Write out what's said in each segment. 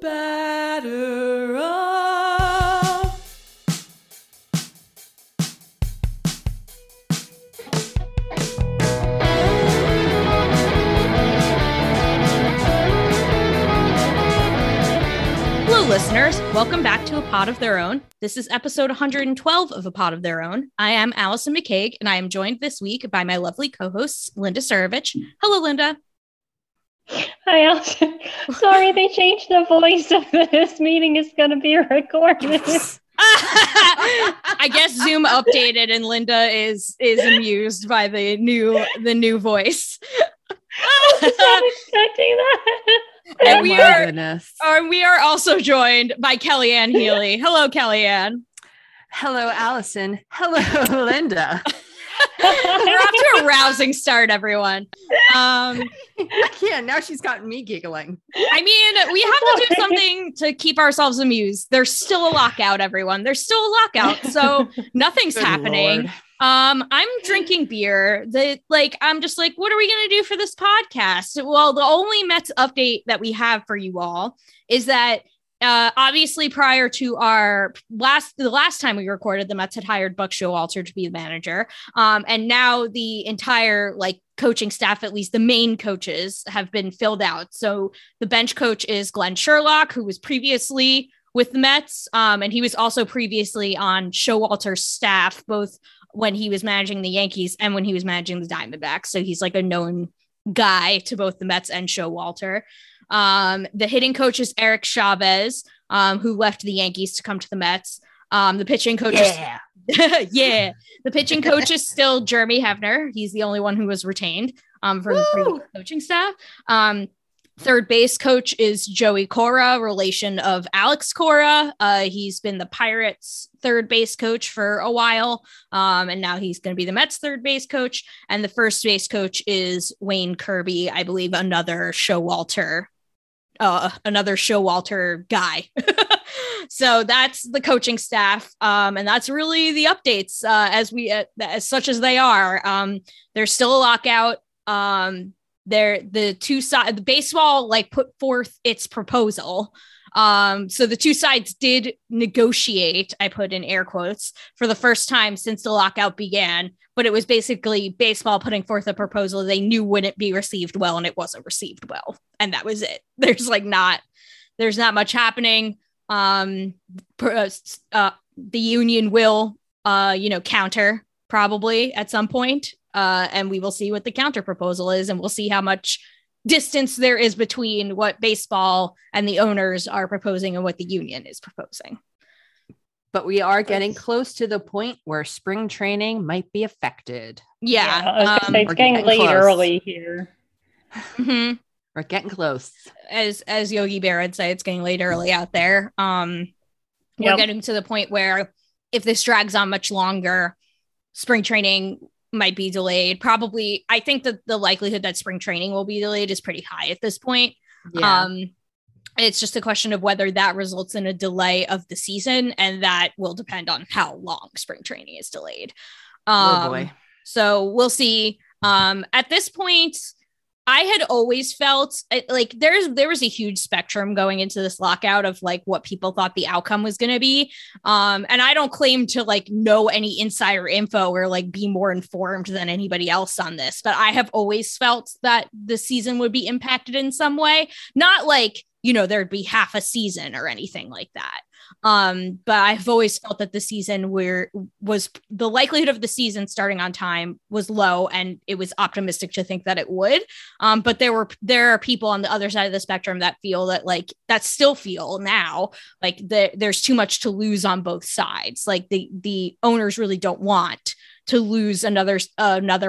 Batter Up. Hello, listeners. Welcome back to A Pod of Their Own. This is episode 112 of A Pod of Their Own. I am Allison McCaig, and I am joined this week by my lovely co-hosts, Linda Surovich. Hello, Linda. Hi, Allison. Sorry, they changed the voice of this meeting. Is going to be recorded. I guess Zoom updated, and Linda is amused by the new voice. I was not expecting that. And oh, we are also joined by Kellyanne Healy. Hello, Kellyanne. Hello, Allison. Hello, Linda. We're off to a rousing start, everyone. Yeah, now she's gotten me giggling. I mean, we have to do something to keep ourselves amused. There's still a lockout, everyone. There's still a lockout, so nothing's happening. Lord. I'm drinking beer. I'm just like, what are we going to do for this podcast? Well, the only Mets update that we have for you all is that obviously, prior to the last time we recorded, the Mets had hired Buck Showalter to be the manager. And now the entire coaching staff, at least the main coaches, have been filled out. So the bench coach is Glenn Sherlock, who was previously with the Mets. And he was also previously on Showalter's staff, both when he was managing the Yankees and when he was managing the Diamondbacks. So he's like a known guy to both the Mets and Showalter. The hitting coach is Eric Chavez, who left the Yankees to come to the Mets. The pitching coach The pitching coach is still Jeremy Hefner. He's the only one who was retained from the previous coaching staff. Third base coach is Joey Cora, relation of Alex Cora. He's been the Pirates' third base coach for a while, and now he's going to be the Mets' third base coach. And the first base coach is Wayne Kirby, I believe, another Showalter guy. So that's the coaching staff, and that's really the updates as they are. There's still a lockout. The baseball put forth its proposal. So the two sides did negotiate, I put in air quotes, for the first time since the lockout began, but it was basically baseball putting forth a proposal they knew wouldn't be received well, and it wasn't received well. And that was it. There's not much happening. The union will, counter probably at some point. And we will see what the counter proposal is, and we'll see how much distance there is between what baseball and the owners are proposing and what the union is proposing. But we are getting close to the point where spring training might be affected. Yeah, it's getting late close. Early here. Mm-hmm. We're getting close. As Yogi Berra would say, it's getting late early out there. We're getting to the point where if this drags on much longer, spring training might be delayed. Probably. I think that the likelihood that spring training will be delayed is pretty high at this point. Yeah. It's just a question of whether that results in a delay of the season, and that will depend on how long spring training is delayed. So we'll see. At this point, I had always felt like there was a huge spectrum going into this lockout of what people thought the outcome was going to be. And I don't claim to know any insider info or be more informed than anybody else on this, but I have always felt that the season would be impacted in some way. Not there'd be half a season or anything like that. But I've always felt that the season was the likelihood of the season starting on time was low, and it was optimistic to think that it would. But there are people on the other side of the spectrum that feel that there's too much to lose on both sides. The owners really don't want to lose another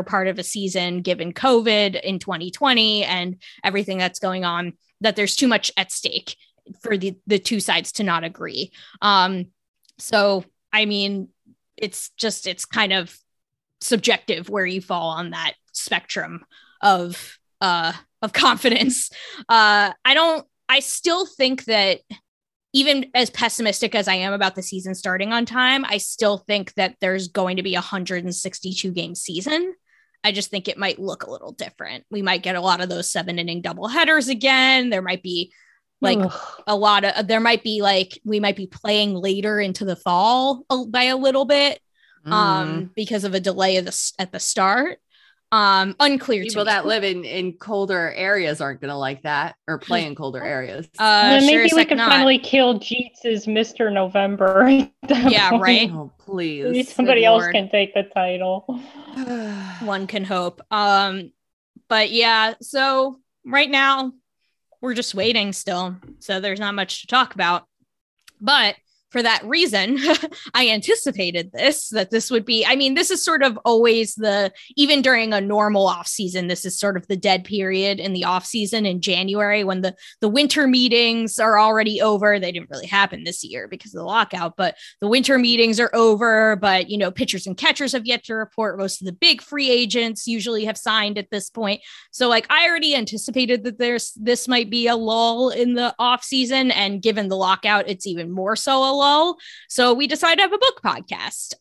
part of a season given COVID in 2020 and everything that's going on, that there's too much at stake for the two sides to not agree. So, I mean, it's kind of subjective where you fall on that spectrum of confidence. I still think that even as pessimistic as I am about the season starting on time, I still think that there's going to be a 162 game season. I just think it might look a little different. We might get a lot of those 7-inning doubleheaders again. There might be Like a lot of, there might be like, we might be playing later into the fall by a little bit because of a delay of the, at the start. Unclear. People that live in colder areas aren't going to like that or play in colder areas. Maybe sure we can finally kill Jeets as Mr. November. Yeah, point. Right. Oh, please. Maybe somebody else can take the title. One can hope. But yeah, so right now we're just waiting still. So there's not much to talk about. But for that reason, I anticipated this, that this would be, I mean, this is sort of always the, even during a normal off season, this is sort of the dead period in the off season in January when the winter meetings are already over. They didn't really happen this year because of the lockout, but the winter meetings are over, but you know, pitchers and catchers have yet to report. Most of the big free agents usually have signed at this point. So like I already anticipated that this might be a lull in the off season. And given the lockout, it's even more so a lull. So we decided to have a book podcast.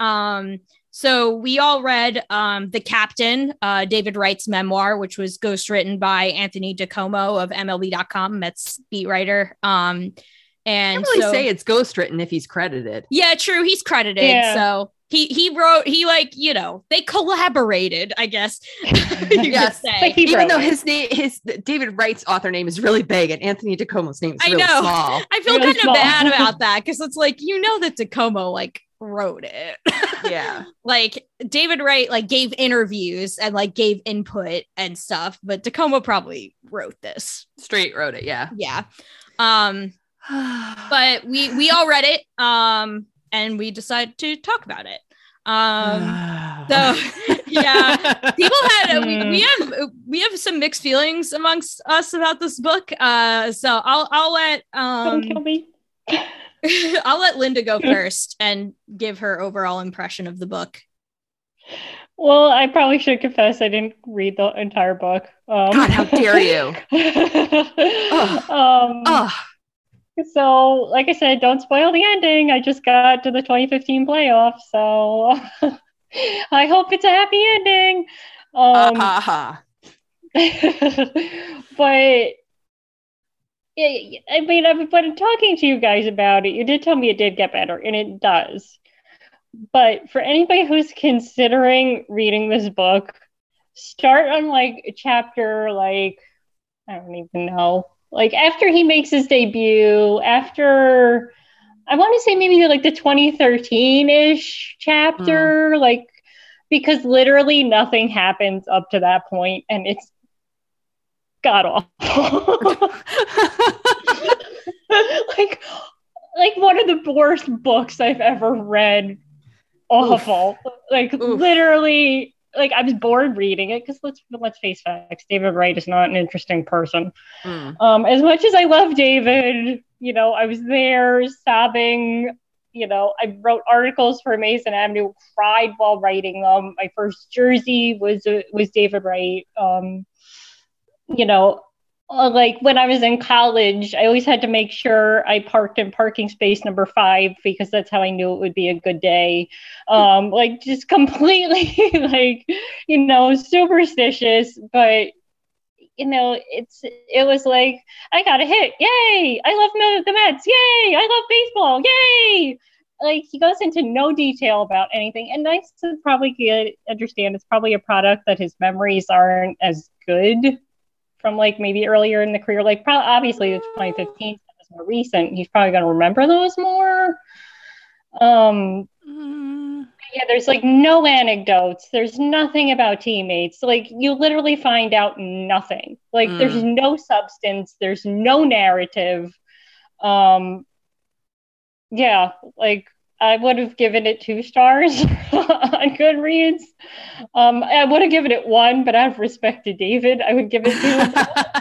So we all read The Captain, David Wright's memoir, which was ghostwritten by Anthony DiComo of MLB.com, Mets beat writer. And I really say it's ghostwritten if he's credited. Yeah, true. He's credited. Yeah. So he wrote, he like, you know, they collaborated, I guess. Yes. Say. Even though his David Wright's author name is really big and Anthony DiComo's name is really small. I feel really kind of bad about that because it's like, you know, that DiComo like wrote it. Yeah. Like David Wright like gave interviews and like gave input and stuff, but DiComo probably wrote this. Straight wrote it. Yeah. Yeah. But we all read it. And we decided to talk about it. So yeah, people had we have some mixed feelings amongst us about this book. So I'll let don't kill me. I'll let Linda go first and give her overall impression of the book. Well, I probably should confess I didn't read the entire book. God, how dare you! So, like I said, don't spoil the ending. I just got to the 2015 playoffs, so I hope it's a happy ending. But I mean, I've been talking to you guys about it. You did tell me it did get better, and it does. But for anybody who's considering reading this book, start on like chapter, like I don't even know. Like after he makes his debut, after I want to say maybe like the 2013-ish chapter, like because literally nothing happens up to that point, and it's god awful. like one of the worst books I've ever read. Awful. Oof. Like literally, like I was bored reading it because let's face facts, David Wright is not an interesting person. As much as I love David, you know, I was there sobbing. You know, I wrote articles for Mason Avenue, cried while writing them. My first jersey was David Wright. You know, like when I was in college, I always had to make sure I parked in parking space number 5 because that's how I knew it would be a good day. Like just completely like, you know, superstitious, but you know, it was like, I got a hit. Yay. I love the Mets. Yay. I love baseball. Yay. Like he goes into no detail about anything. And I probably could understand it's probably a product that his memories aren't as good from like maybe earlier in the career, like probably obviously the 2015 is more recent. He's probably going to remember those more. Yeah, there's like no anecdotes. There's nothing about teammates. Like you literally find out nothing. Like there's no substance. There's no narrative. Yeah, like I would have given it 2 stars on Goodreads. I would have given it 1, but out of respect to David, I would give it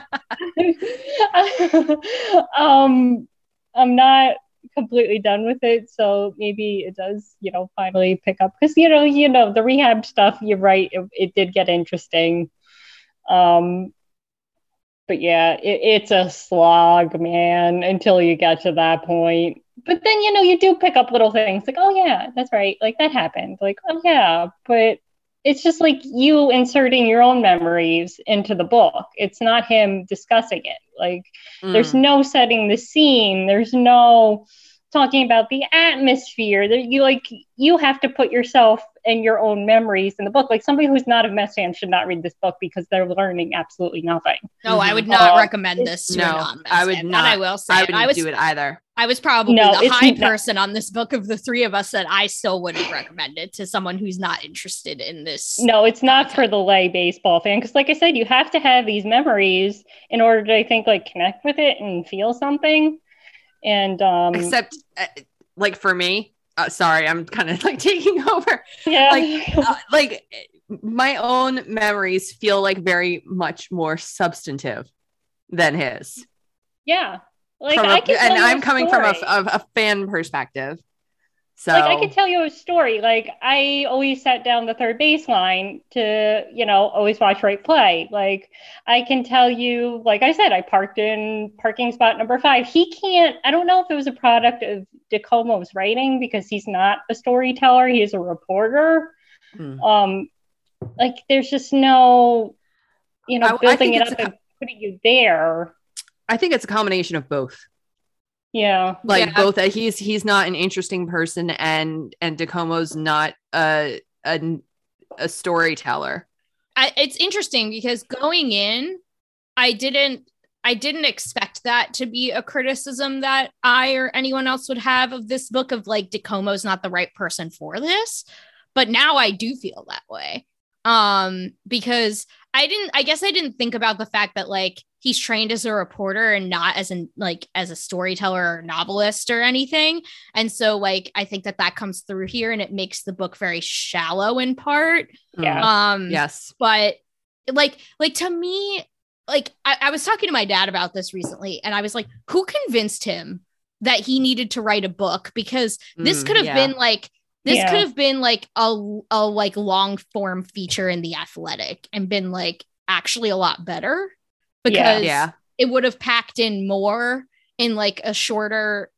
2. I'm not completely done with it, so maybe it does, you know, finally pick up. Because, you know, the rehab stuff, you're right, it did get interesting. But yeah, it's a slog, man, until you get to that point. But then, you know, you do pick up little things like, oh, yeah, that's right. Like that happened. Like, oh, yeah. But it's just like you inserting your own memories into the book. It's not him discussing it. Like, there's no setting the scene. There's no talking about the atmosphere. You have to put yourself and your own memories in the book. Like, somebody who's not a Mets fan should not read this book because they're learning absolutely nothing. No, I would not recommend this to a non-Mets fan. I would not. And I will say I wouldn't do it either. I was probably the high person on this book of the three of us that I still wouldn't recommend it to someone who's not interested in this. No, it's not for the lay baseball fan. Because like I said, you have to have these memories in order to, I think, like, connect with it and feel something. And except like for me, sorry, I'm kind of like taking over. Yeah. Like my own memories feel like very much more substantive than his. Yeah. Like I'm coming from a fan perspective. So like, I can tell you a story. Like, I always sat down the third baseline to, always watch Wright play. Like, I can tell you, like I said, I parked in parking spot number 5. I don't know if it was a product of DiComo's writing because he's not a storyteller. He is a reporter. Like, there's just no, building it up and putting you there. I think it's a combination of both. Yeah. Both that he's not an interesting person and DiComo's not a storyteller. It's interesting because going in, I didn't expect that to be a criticism that I or anyone else would have of this book of like DiComo's not the right person for this, but now I do feel that way. Because I guess I didn't think about the fact that like he's trained as a reporter and not as as a storyteller or novelist or anything. And so like, I think that comes through here and it makes the book very shallow in part. Yeah. Yes. But like to me, like I was talking to my dad about this recently and I was like, who convinced him that he needed to write a book? Because this could have been like, could have been like a like long form feature in The Athletic and been like actually a lot better. Because it would have packed in more in like a shorter.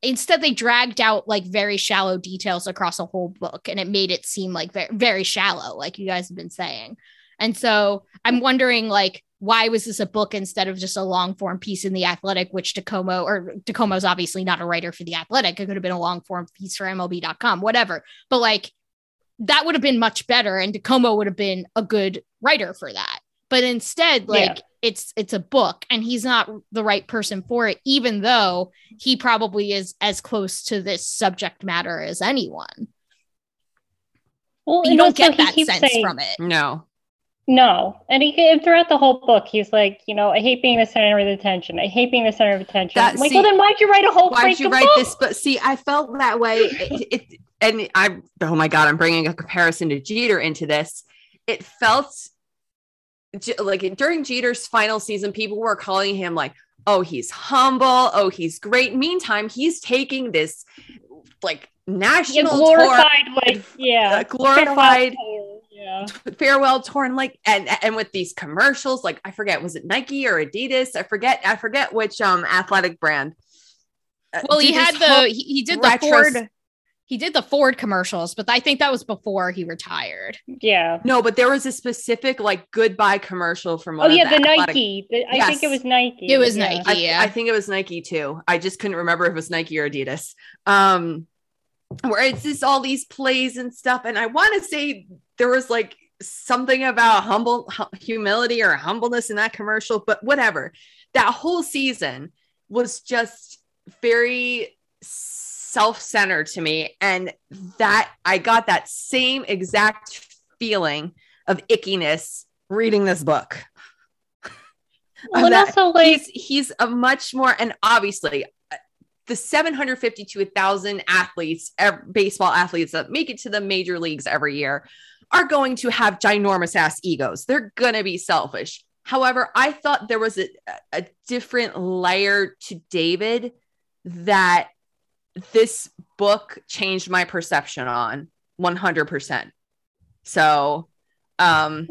Instead, they dragged out like very shallow details across a whole book, and it made it seem like very, very shallow, like you guys have been saying. And so I'm wondering, like, why was this a book instead of just a long form piece in The Athletic, which DiComo's obviously not a writer for The Athletic. It could have been a long form piece for MLB.com, whatever. But like that would have been much better, and DiComo would have been a good writer for that. But instead, like it's a book and he's not the right person for it, even though he probably is as close to this subject matter as anyone. Well, you don't get that sense from it. No. And throughout the whole book, he's like, I hate being the center of attention. I'm like, well, then why'd you write a whole book? Why'd you write this book? See, I felt that way. Oh my God, I'm bringing a comparison to Jeter into this. It felt like during Jeter's final season, people were calling him like, oh, he's humble. Oh, he's great. Meantime, he's taking this like national farewell tour. And like, and with these commercials, like, I forget, was it Nike or Adidas? I forget which athletic brand. Well, he did the Ford commercials, but I think that was before he retired. Yeah. No, but there was a specific like goodbye commercial from one of the Nike. I think it was Nike. It was Nike. Yeah. I think it was Nike too. I just couldn't remember if it was Nike or Adidas. Where it's just all these plays and stuff. And I want to say there was like something about humility or humbleness in that commercial, but whatever. That whole season was just very self-centered to me, and that I got that same exact feeling of ickiness reading this book. Well, and also, like, he's a much more, and obviously the 750 to 1,000 athletes, baseball athletes that make it to the major leagues every year are going to have ginormous ass egos. They're gonna be selfish. However, I thought there was a different layer to David that this book changed my perception on 100%. So Yeah.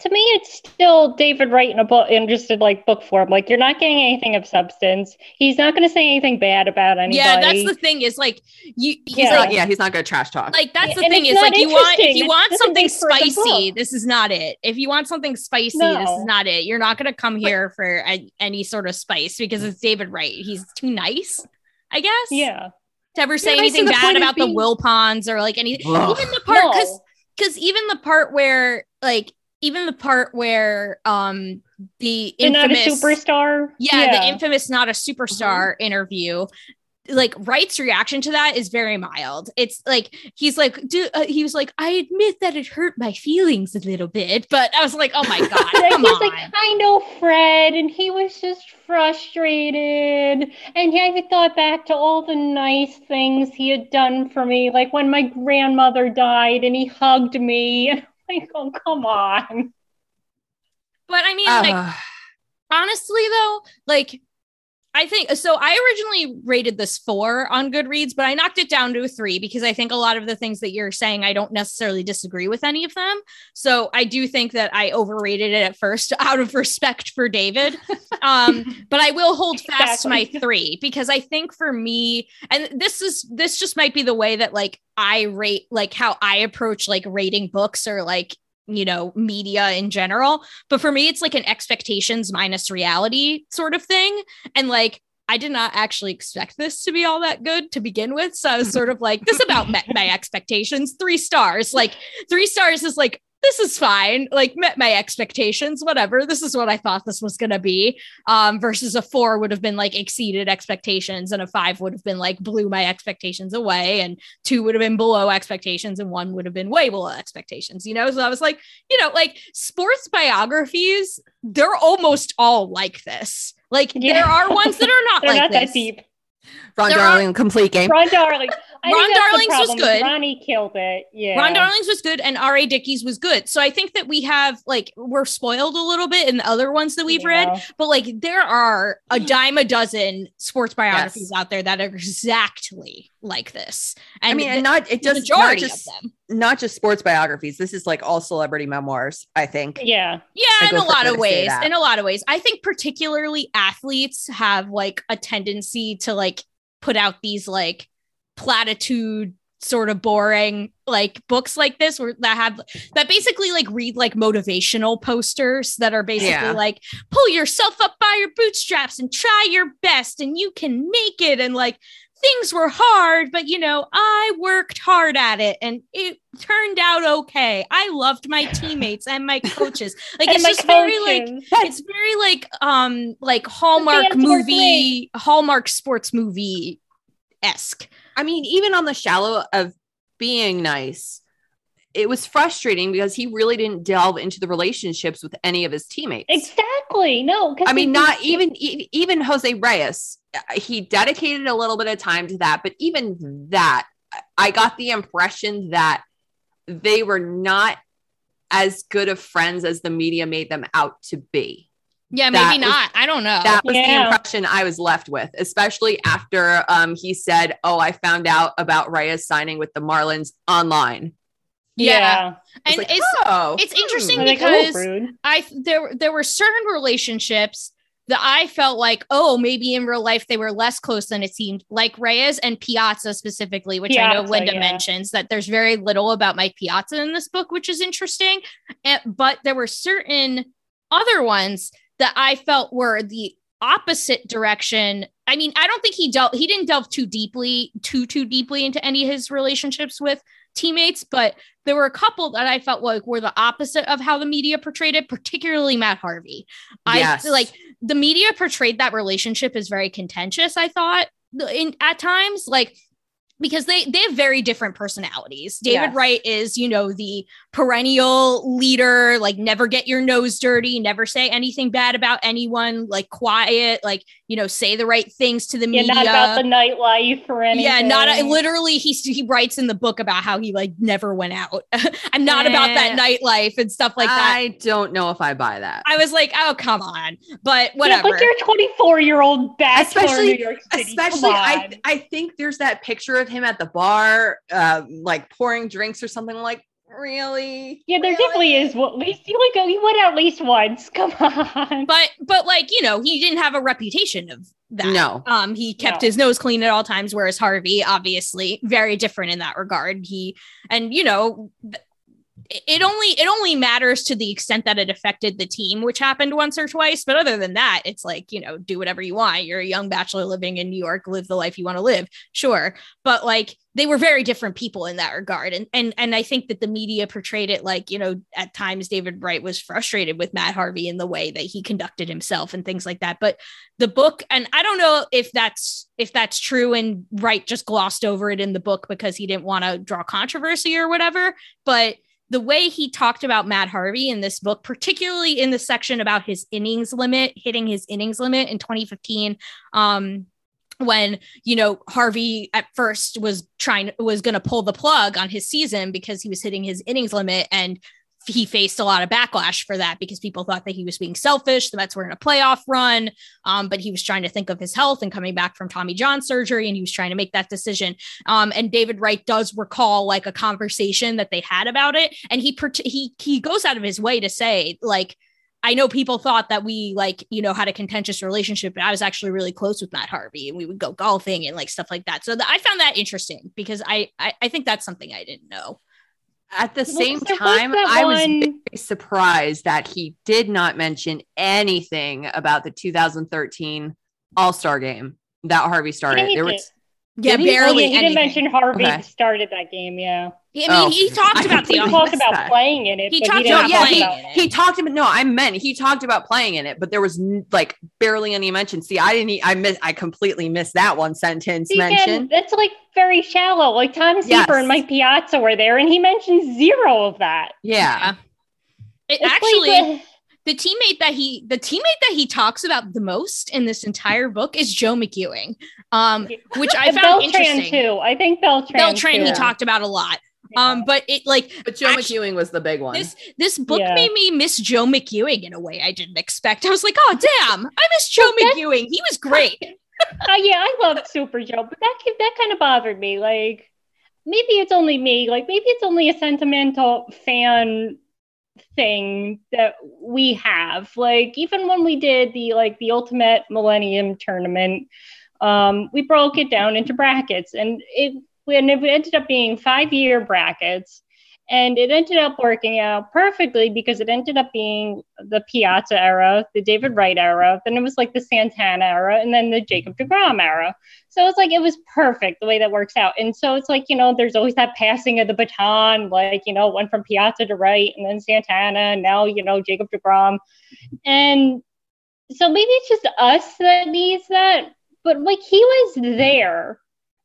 To me, it's still David Wright in a book, in just in like book form. Like, you're not getting anything of substance. He's not going to say anything bad about anybody. Yeah, that's the thing. Is like he's not going to trash talk. Like, that's the thing. Is like, if you want something spicy, this is not it. If you want something spicy, this is not it. You're not going to come here for any sort of spice because it's David Wright. He's too nice, I guess. Yeah. To ever say anything bad about the Wilpons or like anything. Even the part because even the part where, like, the infamous not a superstar, the infamous not a superstar interview, like Wright's reaction to that is very mild. It's like he's like, he was like, I admit that it hurt my feelings a little bit, but I was like, oh my god, come on. Like, I know Fred, and he was just frustrated, and he even thought back to all the nice things he had done for me, like when my grandmother died, and he hugged me, and I'm like, oh come on. But I mean, like, honestly though, like, I think so. I originally rated this 4 on Goodreads, but I knocked it down to a 3 because I think a lot of the things that you're saying, I don't necessarily disagree with any of them. So I do think that I overrated it at first out of respect for David. But I will hold fast my 3 because I think for me, and this just might be the way that like I rate, like how I approach like rating books or like, you know, media in general. But for me, it's like an expectations minus reality sort of thing. And like, I did not actually expect this to be all that good to begin with. So I was sort of like, this about met my expectations. 3 stars, like 3 stars is like, this is fine. Like, met my expectations, whatever. This is what I thought this was going to be, versus a 4 would have been like exceeded expectations. And a 5 would have been like blew my expectations away. And 2 would have been below expectations. And 1 would have been way below expectations, you know? So I was like, you know, like sports biographies, they're almost all like this. Like there are ones that are not like not this. That deep. Ron Darling, complete game. Ron Darling. Ron Darling's was good. Ronnie killed it. Yeah. Ron Darling's was good, and R.A. Dickey's was good. So I think that we have like we're spoiled a little bit in the other ones that we've read, but like there are a dime a dozen sports biographies out there that are exactly like this. And I mean, not just sports biographies. This is like all celebrity memoirs, I think. Yeah. Yeah, in a lot of ways. In a lot of ways. I think particularly athletes have like a tendency to like put out these like platitude sort of boring like books like this where that basically like read like motivational posters that are basically like pull yourself up by your bootstraps and try your best and you can make it, and like things were hard, but you know, I worked hard at it and it turned out okay. I loved my teammates and my coaches. Like it's just very like it's very like Hallmark sports movie esque. I mean, even on the shallow of being nice, it was frustrating because he really didn't delve into the relationships with any of his teammates. Exactly. No. I mean, not even Jose Reyes, he dedicated a little bit of time to that, but even that, I got the impression that they were not as good of friends as the media made them out to be. Yeah, maybe not. I don't know. That was the impression I was left with, especially after he said, oh, I found out about Reyes signing with the Marlins online. Yeah. And like, it's interesting because there were certain relationships that I felt like, oh, maybe in real life they were less close than it seemed, like Reyes and Piazza specifically, which I know Linda mentions that there's very little about Mike Piazza in this book, which is interesting. But there were certain other ones that I felt were the opposite direction. I mean, I don't think he didn't delve too deeply into any of his relationships with teammates, but there were a couple that I felt like were the opposite of how the media portrayed it, particularly Matt Harvey. Yes. I like the media portrayed that relationship as very contentious, I thought, at times, like, because they have very different personalities. David Wright is, you know, the perennial leader, like never get your nose dirty, never say anything bad about anyone, like quiet, like, you know, say the right things to the media. Not about the nightlife or anything. Yeah, literally he writes in the book about how he like never went out. I'm not about that nightlife and stuff like that. I don't know if I buy that. I was like, oh, come on. But whatever. Yeah, but you're a 24-year-old bachelor in New York City. Especially, I think there's that picture of him at the bar, like pouring drinks or something, like really? Yeah, there definitely is. Well, at least he went out at least once. Come on. But like, you know, he didn't have a reputation of that. No. He kept his nose clean at all times, whereas Harvey, obviously, very different in that regard. It only matters to the extent that it affected the team, which happened once or twice. But other than that, it's like, you know, do whatever you want. You're a young bachelor living in New York, live the life you want to live. Sure. But like, they were very different people in that regard. And I think that the media portrayed it like, you know, at times David Wright was frustrated with Matt Harvey in the way that he conducted himself and things like that. But the book, and I don't know if that's true and Wright just glossed over it in the book because he didn't want to draw controversy or whatever, but the way he talked about Matt Harvey in this book, particularly in the section about his innings limit, hitting his innings limit in 2015, when, you know, Harvey at first was going to pull the plug on his season because he was hitting his innings limit, and he faced a lot of backlash for that because people thought that he was being selfish. The Mets were in a playoff run, but he was trying to think of his health and coming back from Tommy John surgery, and he was trying to make that decision. And David Wright does recall like a conversation that they had about it. And he goes out of his way to say, like, I know people thought that we, like, you know, had a contentious relationship, but I was actually really close with Matt Harvey, and we would go golfing and like stuff like that. So I found that interesting because I think that's something I didn't know. At the same time, I was very surprised that he did not mention anything about the 2013 All-Star game that Harvey started. There was barely. He didn't mention Harvey started that game. Yeah. I mean, he talked about playing in it. He talked about playing in it, but there was like barely any mention. See, I completely missed that one sentence mentioned. That's like very shallow. Like Tom Seaver and Mike Piazza were there, and he mentioned zero of that. Yeah. The teammate that he talks about the most in this entire book is Joe McEwing, which I found interesting too. I think Beltran he talked about a lot. But Joe McEwing was the big one. This book made me miss Joe McEwing in a way I didn't expect. I was like, oh damn, I miss Joe McEwing. He was great. I loved Super Joe, but that kind of bothered me. Like, maybe it's only me. Like, maybe it's only a sentimental fan thing that we have. Like, even when we did the Ultimate Millennium Tournament, we broke it down into brackets, and it ended up being 5-year brackets, and it ended up working out perfectly because it ended up being the Piazza era, the David Wright era, then it was like the Santana era, and then the Jacob deGrom era. So it's like, it was perfect the way that works out. And so it's like, you know, there's always that passing of the baton, like, you know, went from Piazza to Wright and then Santana, and now, you know, Jacob deGrom. And so maybe it's just us that needs that, but like, he was there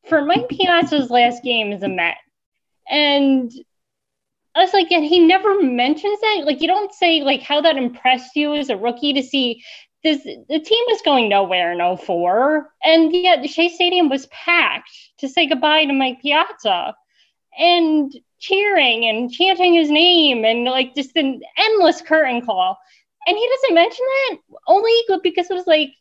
for Mike Piazza's last game as a Met. And I was like, and he never mentions that. Like, you don't say like how that impressed you as a rookie to see this. The team was going nowhere in 2004, and yet Shea Stadium was packed to say goodbye to Mike Piazza, and cheering and chanting his name, and like just an endless curtain call. And he doesn't mention that only because it was like,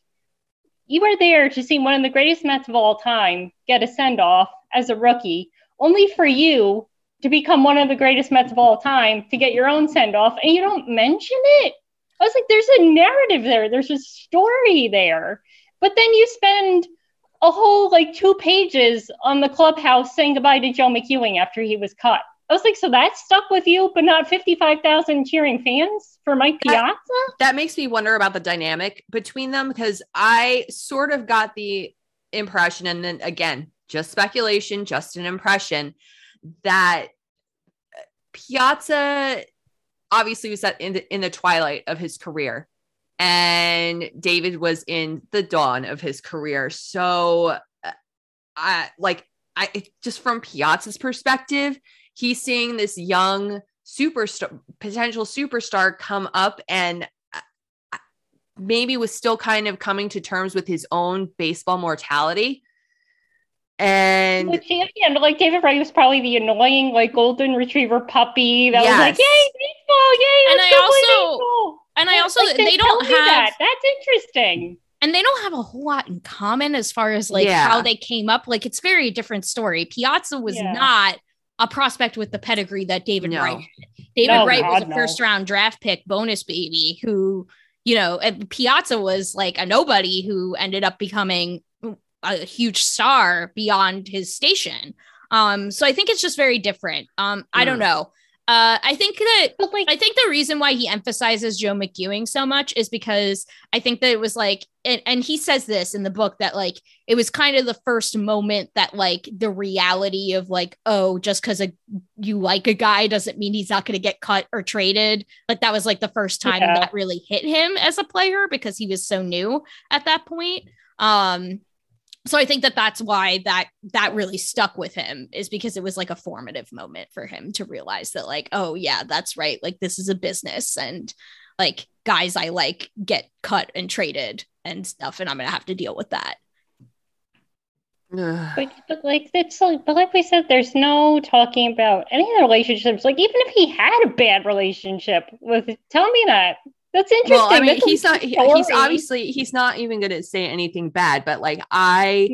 you are there to see one of the greatest Mets of all time get a send off as a rookie, only for you to become one of the greatest Mets of all time, to get your own send-off, and you don't mention it. I was like, there's a narrative there. There's a story there. But then you spend a whole, like, 2 pages on the clubhouse saying goodbye to Joe McEwing after he was cut. I was like, so that stuck with you, but not 55,000 cheering fans for Mike Piazza? That makes me wonder about the dynamic between them, because I sort of got the impression, and then, again, just speculation, just an impression, that Piazza obviously was in the twilight of his career, and David was in the dawn of his career. So just from Piazza's perspective, he's seeing this young potential superstar come up, and maybe was still kind of coming to terms with his own baseball mortality. And like David Wright was probably the annoying, like, golden retriever puppy that was like, yay, baseball, yay, they don't have that. That's interesting. And they don't have a whole lot in common as far as like how they came up. Like, it's very different story. Piazza was not a prospect with the pedigree that David Wright had. David Wright was a first round draft pick bonus baby who, you know, Piazza was like a nobody who ended up becoming a huge star beyond his station. So I think it's just very different. I don't know. I think the reason why he emphasizes Joe McEwing so much is because I think that it was like, and he says this in the book that like, it was kind of the first moment that like the reality of like, oh, just because you like a guy doesn't mean he's not going to get cut or traded. Like that was like the first time that really hit him as a player because he was so new at that point. So I think that that's why that really stuck with him, is because it was like a formative moment for him to realize that like, oh yeah, that's right. Like this is a business and like guys I like get cut and traded and stuff. And I'm going to have to deal with that. But like we said, there's no talking about any of the relationships. Like even if he had a bad relationship with, tell me that. That's interesting. Well, I mean, he's not even going to say anything bad, but like, I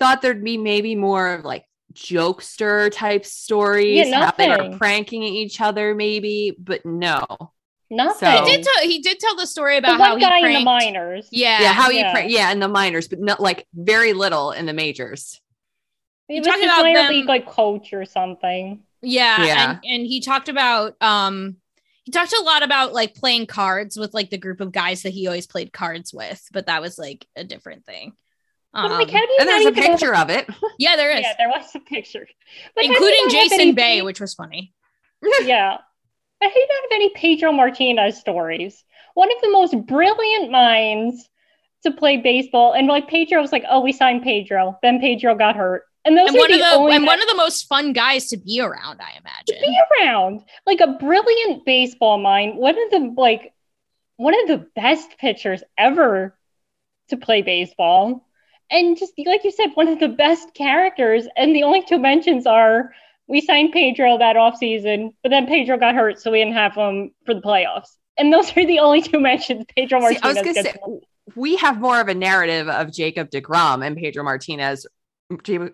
thought there'd be maybe more of like jokester type stories, how they were pranking at each other maybe, but no. Nothing. So, he did tell the story about how he pranked in the minors. In the minors, but not like very little in the majors. It was talking about minor league like coach or something. Yeah. And he talked about, he talked a lot about like playing cards with like the group of guys that he always played cards with, but that was like a different thing. And there's a picture of it. Yeah, there is. Yeah, there was a picture, like, including Jason Bay, which was funny. Yeah, I hate not have any Pedro Martinez stories. One of the most brilliant minds to play baseball, and like Pedro was like, "Oh, we signed Pedro." Then Pedro got hurt. And one of the most fun guys to be around, I imagine. Like a brilliant baseball mind. One of the best pitchers ever to play baseball. And just like you said, one of the best characters. And the only two mentions are we signed Pedro that offseason, but then Pedro got hurt, so we didn't have him for the playoffs. And those are the only two mentions Pedro Martinez. I was going to say, we have more of a narrative of Jacob deGrom and Pedro Martinez's relationship.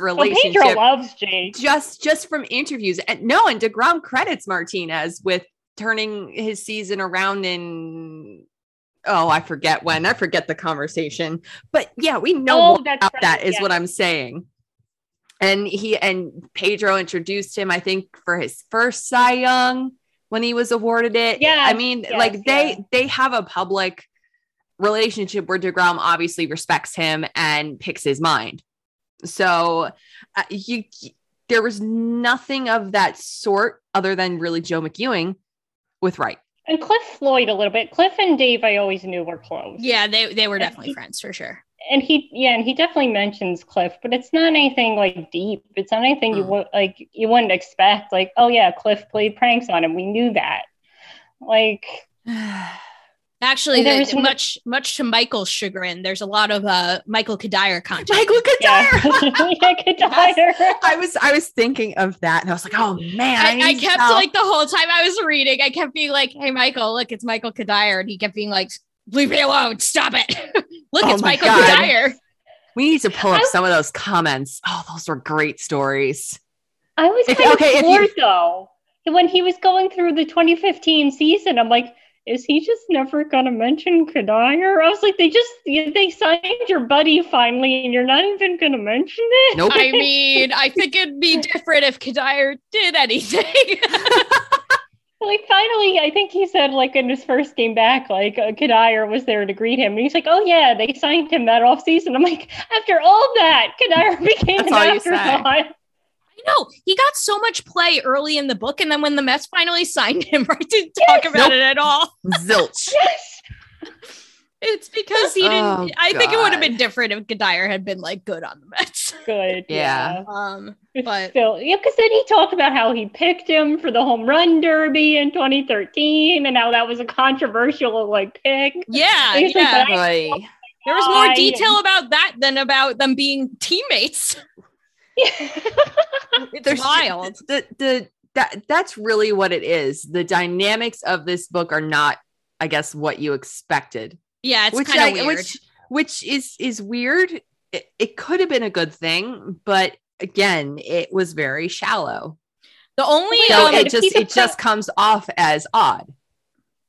Well, Pedro loves Jake. Just from interviews. And DeGrom credits Martinez with turning his season around in, I forget the conversation. But yeah, we know more about that is what I'm saying. And Pedro introduced him, I think, for his first Cy Young when he was awarded it. Yeah. I mean, they have a public relationship where DeGrom obviously respects him and picks his mind. So there was nothing of that sort other than really Joe McEwing with Wright. And Cliff Floyd a little bit. Cliff and Dave I always knew were close. Yeah, they were definitely friends for sure. And he definitely mentions Cliff, but it's not anything like deep. It's not anything you wouldn't expect. Like, oh yeah, Cliff played pranks on him. We knew that. Like... Actually, there's much to Michael's chagrin. There's a lot of Michael Kadiar content. Michael Kadiar. Yes. I was thinking of that, and I was like, "Oh man!" I kept like the whole time I was reading, I kept being like, "Hey, Michael, look, it's Michael Kadiar," and he kept being like, "Leave me alone! Stop it! Look, it's Michael Kadiar." We need to pull up some of those comments. Oh, those were great stories. I was bored though when he was going through the 2015 season. I'm like, is he just never going to mention Kadiar? I was like, they signed your buddy finally, and you're not even going to mention it? Nope. I mean, I think it'd be different if Kadiar did anything. Like, finally, I think he said, like, in his first game back, like, Kadiar was there to greet him. And he's like, oh, yeah, they signed him that offseason. I'm like, after all that, Kadiar became an afterthought. No, he got so much play early in the book, and then when the Mets finally signed him, I didn't talk about it at all. Zilch. Yes. It's because he didn't. I think it would have been different if Kadiar had been like good on the Mets. Good. Yeah. But still, yeah, because then he talked about how he picked him for the home run derby in 2013, and how that was a controversial like pick. Yeah. Yeah. Like, there was more detail about that than about them being teammates. It's wild. That's really what it is. The dynamics of this book are not, I guess, what you expected. Yeah, it's kind of weird. Which is weird. It could have been a good thing, but again, it was very shallow. The only it just comes off as odd.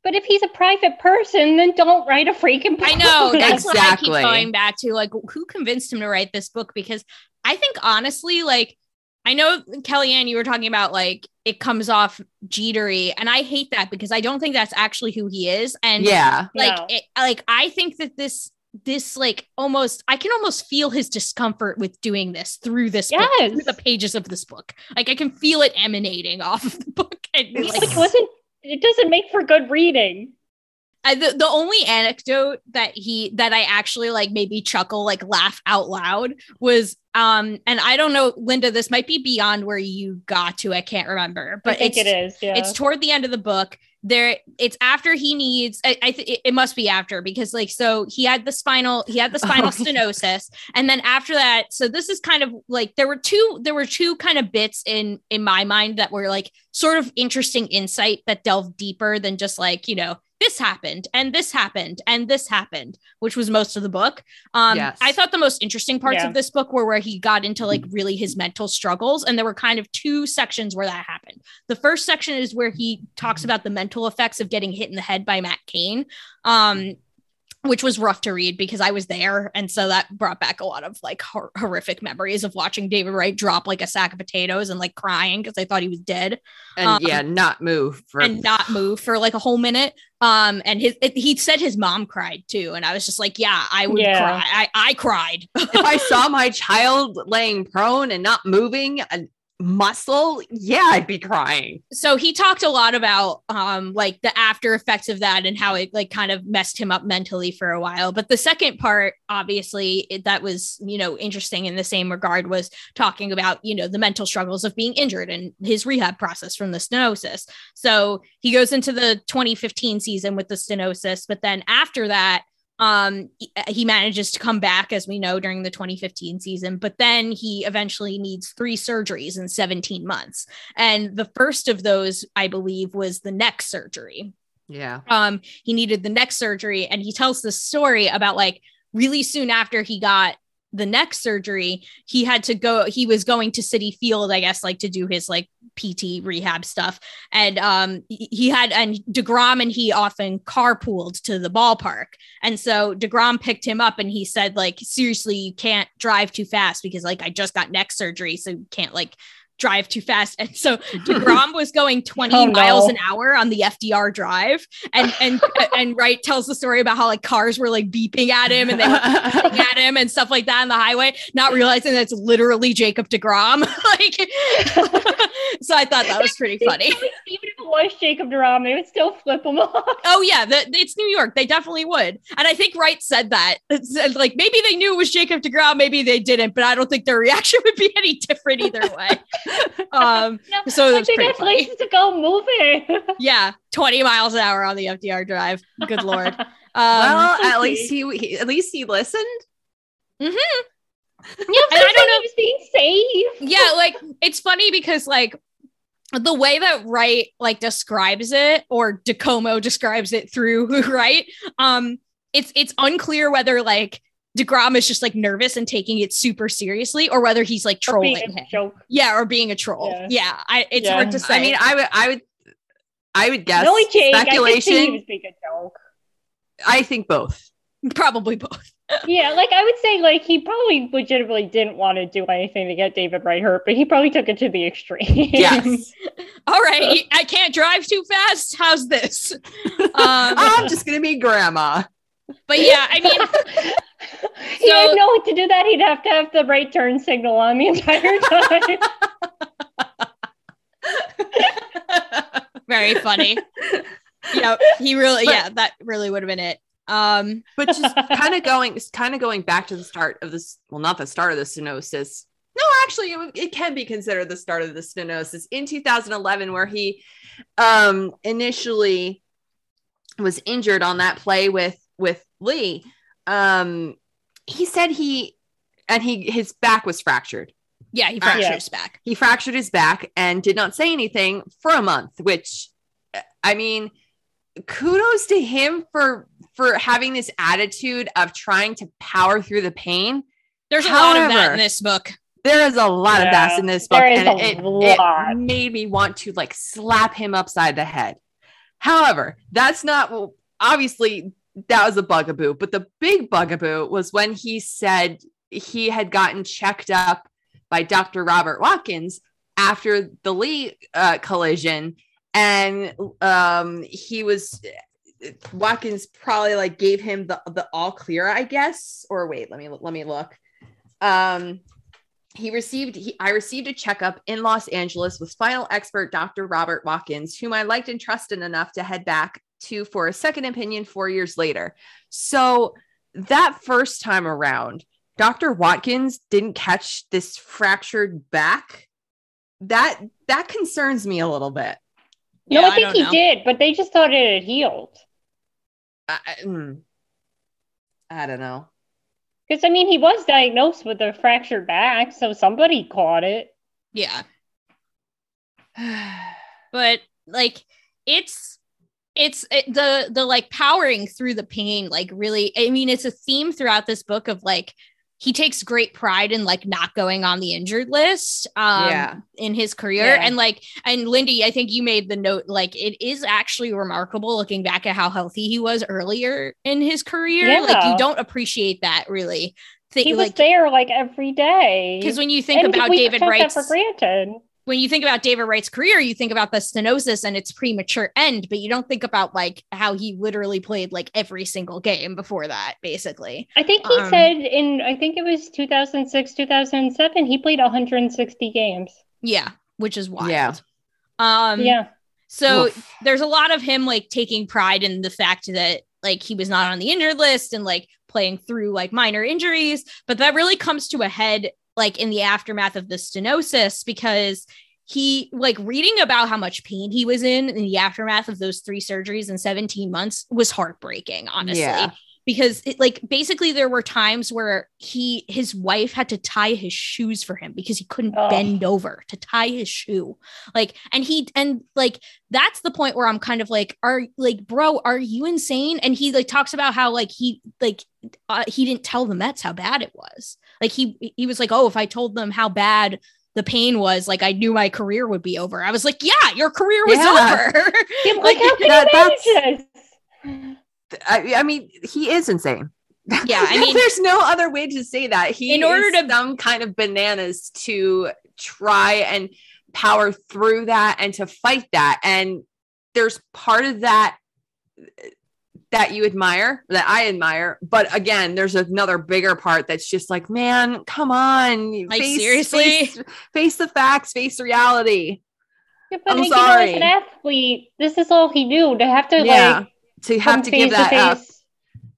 But if he's a private person, then don't write a freaking book. I know. That's exactly what I keep going back to. Like, who convinced him to write this book? Because I think, honestly, like, I know, Kellyanne, you were talking about, like, it comes off jeetery. And I hate that because I don't think that's actually who he is. And yeah, I think that this like almost, I can almost feel his discomfort with doing this through this book, through the pages of this book. Like, I can feel it emanating off of the book. And it doesn't make for good reading. The only anecdote that I actually like maybe chuckle, like laugh out loud was, and I don't know, Linda, this might be beyond where you got to. I can't remember, but I think it is. Yeah. It's toward the end of the book. It's after he needs, it must be after, because like, so he had the spinal stenosis. And then after that, so this is kind of like, there were two kind of bits in my mind that were like sort of interesting insight that delved deeper than just like, you know, this happened and this happened and this happened, which was most of the book. Yes. I thought the most interesting parts of this book were where he got into like really his mental struggles. And there were kind of two sections where that happened. The first section is where he talks about the mental effects of getting hit in the head by Matt Cain, which was rough to read because I was there. And so that brought back a lot of like horrific memories of watching David Wright drop like a sack of potatoes and like crying because I thought he was dead. And not move for like a whole minute. And he said his mom cried too. And I was just like, yeah, I would cry. I cried. If I saw my child laying prone and not moving a muscle, I'd be crying. So he talked a lot about like the after effects of that and how it like kind of messed him up mentally for a while. But the second part, obviously, that was, you know, interesting in the same regard, was talking about, you know, the mental struggles of being injured and his rehab process from the stenosis. So he goes into the 2015 season with the stenosis, but then after that he manages to come back, as we know, during the 2015 season, but then he eventually needs 3 surgeries in 17 months. And the first of those, I believe, was the neck surgery. Yeah. He needed the neck surgery, and he tells this story about like really soon after he got the neck surgery, he was going to Citi Field, I guess, like to do his like PT rehab stuff. And DeGrom and he often carpooled to the ballpark. And so DeGrom picked him up and he said, like, seriously, you can't drive too fast because like I just got neck surgery, so you can't like drive too fast. And so DeGrom was going 20 miles an hour on the FDR Drive, and Wright tells the story about how like cars were like beeping at him and they were beeping at him and stuff like that on the highway, not realizing that's literally Jacob deGrom. So I thought that was pretty funny. Even if it was Jacob deGrom, they would still flip him off. Oh yeah, it's New York. They definitely would. And I think Wright said that. It's like maybe they knew it was Jacob deGrom, maybe they didn't, but I don't think their reaction would be any different either way. So I think that's places to go moving. 20 miles an hour on the FDR Drive. Good Lord. At least he listened. Mm-hmm. Yeah, and I don't know if he's being safe. Yeah, like it's funny because like the way that Wright like describes it, or DiComo describes it through Wright, it's unclear whether like DeGrom is just like nervous and taking it super seriously, or whether he's like trolling him. Joke. Yeah, or being a troll. Yeah, it's hard to say. I mean, I would guess. No, Jake, speculation. I think being a joke. I think both. Probably both. Yeah, like I would say, like he probably legitimately didn't want to do anything to get David Wright hurt, but he probably took it to the extreme. Yes. All right, I can't drive too fast. How's this? I'm just gonna be grandma. But yeah, I mean. He didn't know what to do that. He'd have to have the right turn signal on the entire time. Very funny. That really would have been it. But just kind of going back to the start of this. Well, not the start of the stenosis. No, actually, it can be considered the start of the stenosis in 2011, where he initially was injured on that play with Lee. He said his back was fractured. Yeah. He fractured his back. He fractured his back and did not say anything for a month, which, I mean, kudos to him for having this attitude of trying to power through the pain. There's a lot of that in this book. There is a lot of bass in this book, and it made me want to like slap him upside the head. However, that's not, well, obviously that was a bugaboo, but the big bugaboo was when he said he had gotten checked up by Dr. Robert Watkins after the Lee collision, and he was, Watkins probably like gave him the all clear, I guess, or wait, let me look. I received a checkup in Los Angeles with final expert Dr. Robert Watkins, whom I liked and trusted enough to head back to for a second opinion 4 years later. So that first time around, Dr. Watkins didn't catch this fractured back. That concerns me a little bit. No, I think he did, but they just thought it had healed. I don't know. Because, I mean, he was diagnosed with a fractured back, so somebody caught it. Yeah. But, like, it's the like, powering through the pain, like, really, I mean, it's a theme throughout this book of, like, he takes great pride in, like, not going on the injured list in his career. Yeah. And, like, and Lindy, I think you made the note, like, it is actually remarkable looking back at how healthy he was earlier in his career. Yeah. Like, you don't appreciate that, really. He was like, there, like, every day. Because when you think about David Wright's... for granted. When you think about David Wright's career, you think about the stenosis and its premature end, but you don't think about like how he literally played like every single game before that, basically. I think he said it was 2006, 2007, he played 160 games. Yeah. Which is wild. Yeah. So oof. There's a lot of him like taking pride in the fact that like he was not on the injured list and like playing through like minor injuries, but that really comes to a head like in the aftermath of the stenosis, because he like reading about how much pain he was in the aftermath of those 3 surgeries in 17 months was heartbreaking, honestly, because it like basically there were times where his wife had to tie his shoes for him because he couldn't bend over to tie his shoe. Like, and like, that's the point where I'm kind of like, bro, are you insane? And he like talks about how like, he didn't tell the Mets how bad it was. Like he was like, oh, if I told them how bad the pain was, like I knew my career would be over. I was like, yeah, your career was over. Yeah, like how can you manage this? I mean, he is insane. Yeah, I mean, there's no other way to say that. He in order to some kind of bananas to try and power through that and to fight that. And there's part of that you admire, that I admire. But again, there's another bigger part that's just like, man, come on. Like, seriously? Face the facts, face reality. Yeah, but I'm sorry. As an athlete, this is all he knew. To have to, to give that up.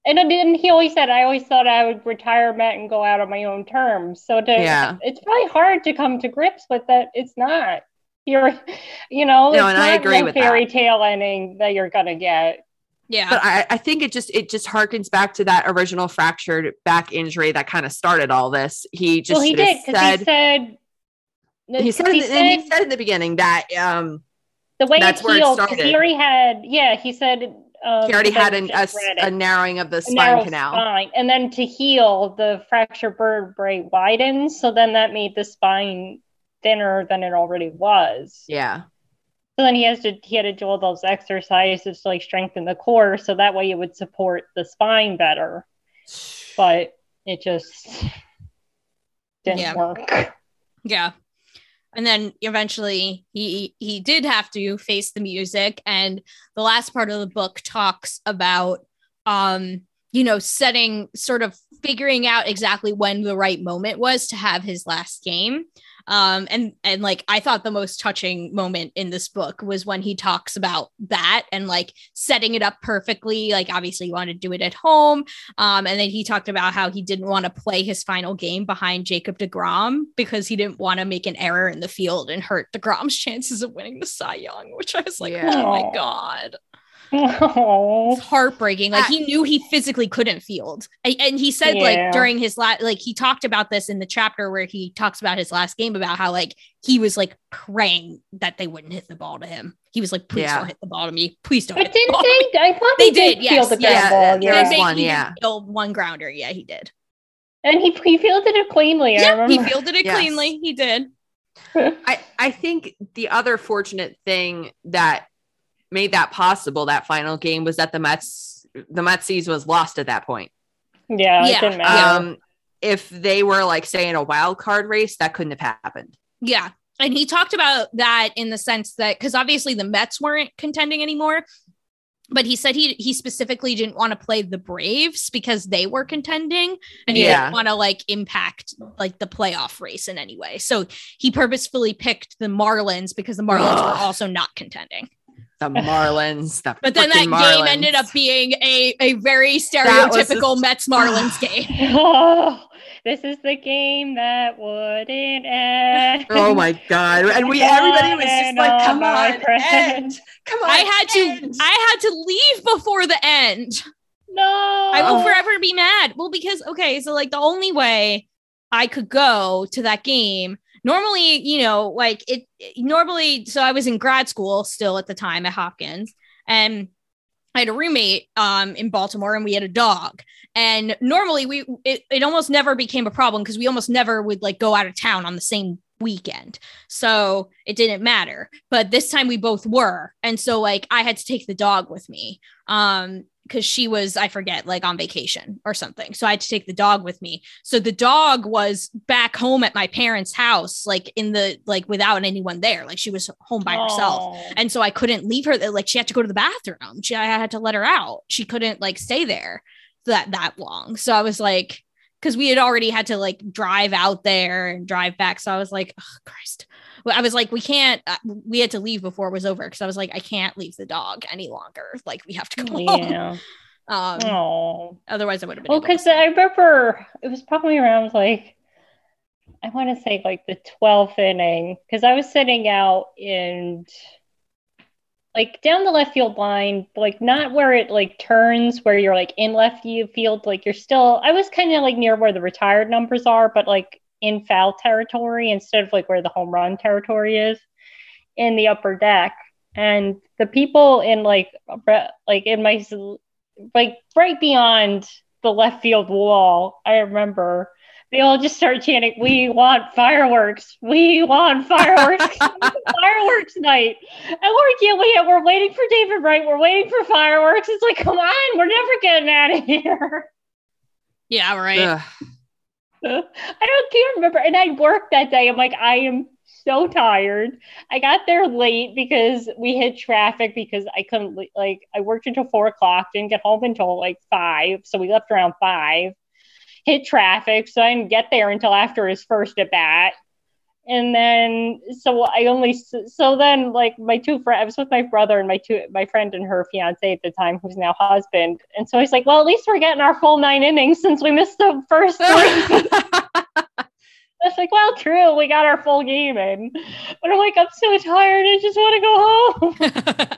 And he always said, I always thought I would retire Matt and go out on my own terms. So it's probably hard to come to grips with that. It's not. No, and I agree with that. Fairy tale ending that you're going to get. Yeah. But I think it just harkens back to that original fractured back injury that kind of started all this. He said in the beginning that the way that's where healed, it started. He already had a narrowing of the spine canal. And then to heal, the fractured vertebrae widens, so then that made the spine thinner than it already was. Yeah. So then he had to do all those exercises to like strengthen the core, so that way it would support the spine better. But it just didn't work. Yeah. And then eventually he did have to face the music, and the last part of the book talks about figuring out exactly when the right moment was to have his last game. And like, I thought the most touching moment in this book was when he talks about that and like setting it up perfectly. Like, obviously you want to do it at home. And then he talked about how he didn't want to play his final game behind Jacob deGrom because he didn't want to make an error in the field and hurt deGrom's chances of winning the Cy Young, which I was like, oh my God. It's heartbreaking. Like, he knew he physically couldn't field, and he said like during his like he talked about this in the chapter where he talks about his last game, about how like he was like praying that they wouldn't hit the ball to him. He was like, please don't hit the ball to me, please don't. But didn't they? I thought they did. Yes, field the ball. He killed one grounder. Yeah, he did. And he fielded it cleanly. Yeah, he fielded it cleanly. He did. I think the other fortunate thing that made that possible, that final game, was that the Mets season was lost at that point. Yeah. It didn't matter. If they were like, say, in a wild card race, that couldn't have happened. Yeah. And he talked about that in the sense that, because obviously the Mets weren't contending anymore, but he said he specifically didn't want to play the Braves because they were contending, and he didn't want to like impact like the playoff race in any way. So he purposefully picked the Marlins because the Marlins were also not contending. The Marlins. But then that Marlins. Game ended up being a very stereotypical Mets-Marlins game. Oh, this is the game that wouldn't end. Oh, my God. And everybody was just like, come on, end. Come on, I had to leave before the end. No. I will forever be mad. Well, because, okay, so like the only way I could go to that game, normally, you know, like so I was in grad school still at the time at Hopkins, and I had a roommate in Baltimore, and we had a dog. And normally it almost never became a problem because we almost never would like go out of town on the same weekend. So it didn't matter. But this time we both were. And so like I had to take the dog with me because she was, I forget, like on vacation or something. So I had to take the dog with me. So the dog was back home at my parents' house, like without anyone there, like she was home by herself. And so I couldn't leave her. Like she had to go to the bathroom. I had to let her out. She couldn't like stay there that long. So I was like, cause we had already had to like drive out there and drive back. So I was like, oh, Christ. I was like, we had to leave before it was over. Cause I was like, I can't leave the dog any longer. Like we have to go home. Otherwise I would have been. Well, cause I remember it was probably around like, I want to say like the 12th inning. Cause I was sitting out in like down the left field line, like not where it like turns where you're like in left field. Like you're still, I was kind of like near where the retired numbers are, but like in foul territory instead of like where the home run territory is in the upper deck. And the people in like in my, like right beyond the left field wall, I remember they all just started chanting, "We want fireworks. We want fireworks." Fireworks night. And we're waiting for David Wright. We're waiting for fireworks. It's like, come on, we're never getting out of here. Yeah. Right. I can't remember. And I worked that day. I'm like, I am so tired. I got there late because we hit traffic because I couldn't, like, I worked until 4:00, didn't get home until like 5:00. So we left around 5:00, hit traffic. So I didn't get there until after his first at bat. And then, so then my two friends, I was with my brother and my friend and her fiance at the time, who's now husband. And so he's like, well, at least we're getting our full 9 innings since we missed the first 3. It's like, well, true. We got our full game in. But I'm like, I'm so tired. I just want to go home.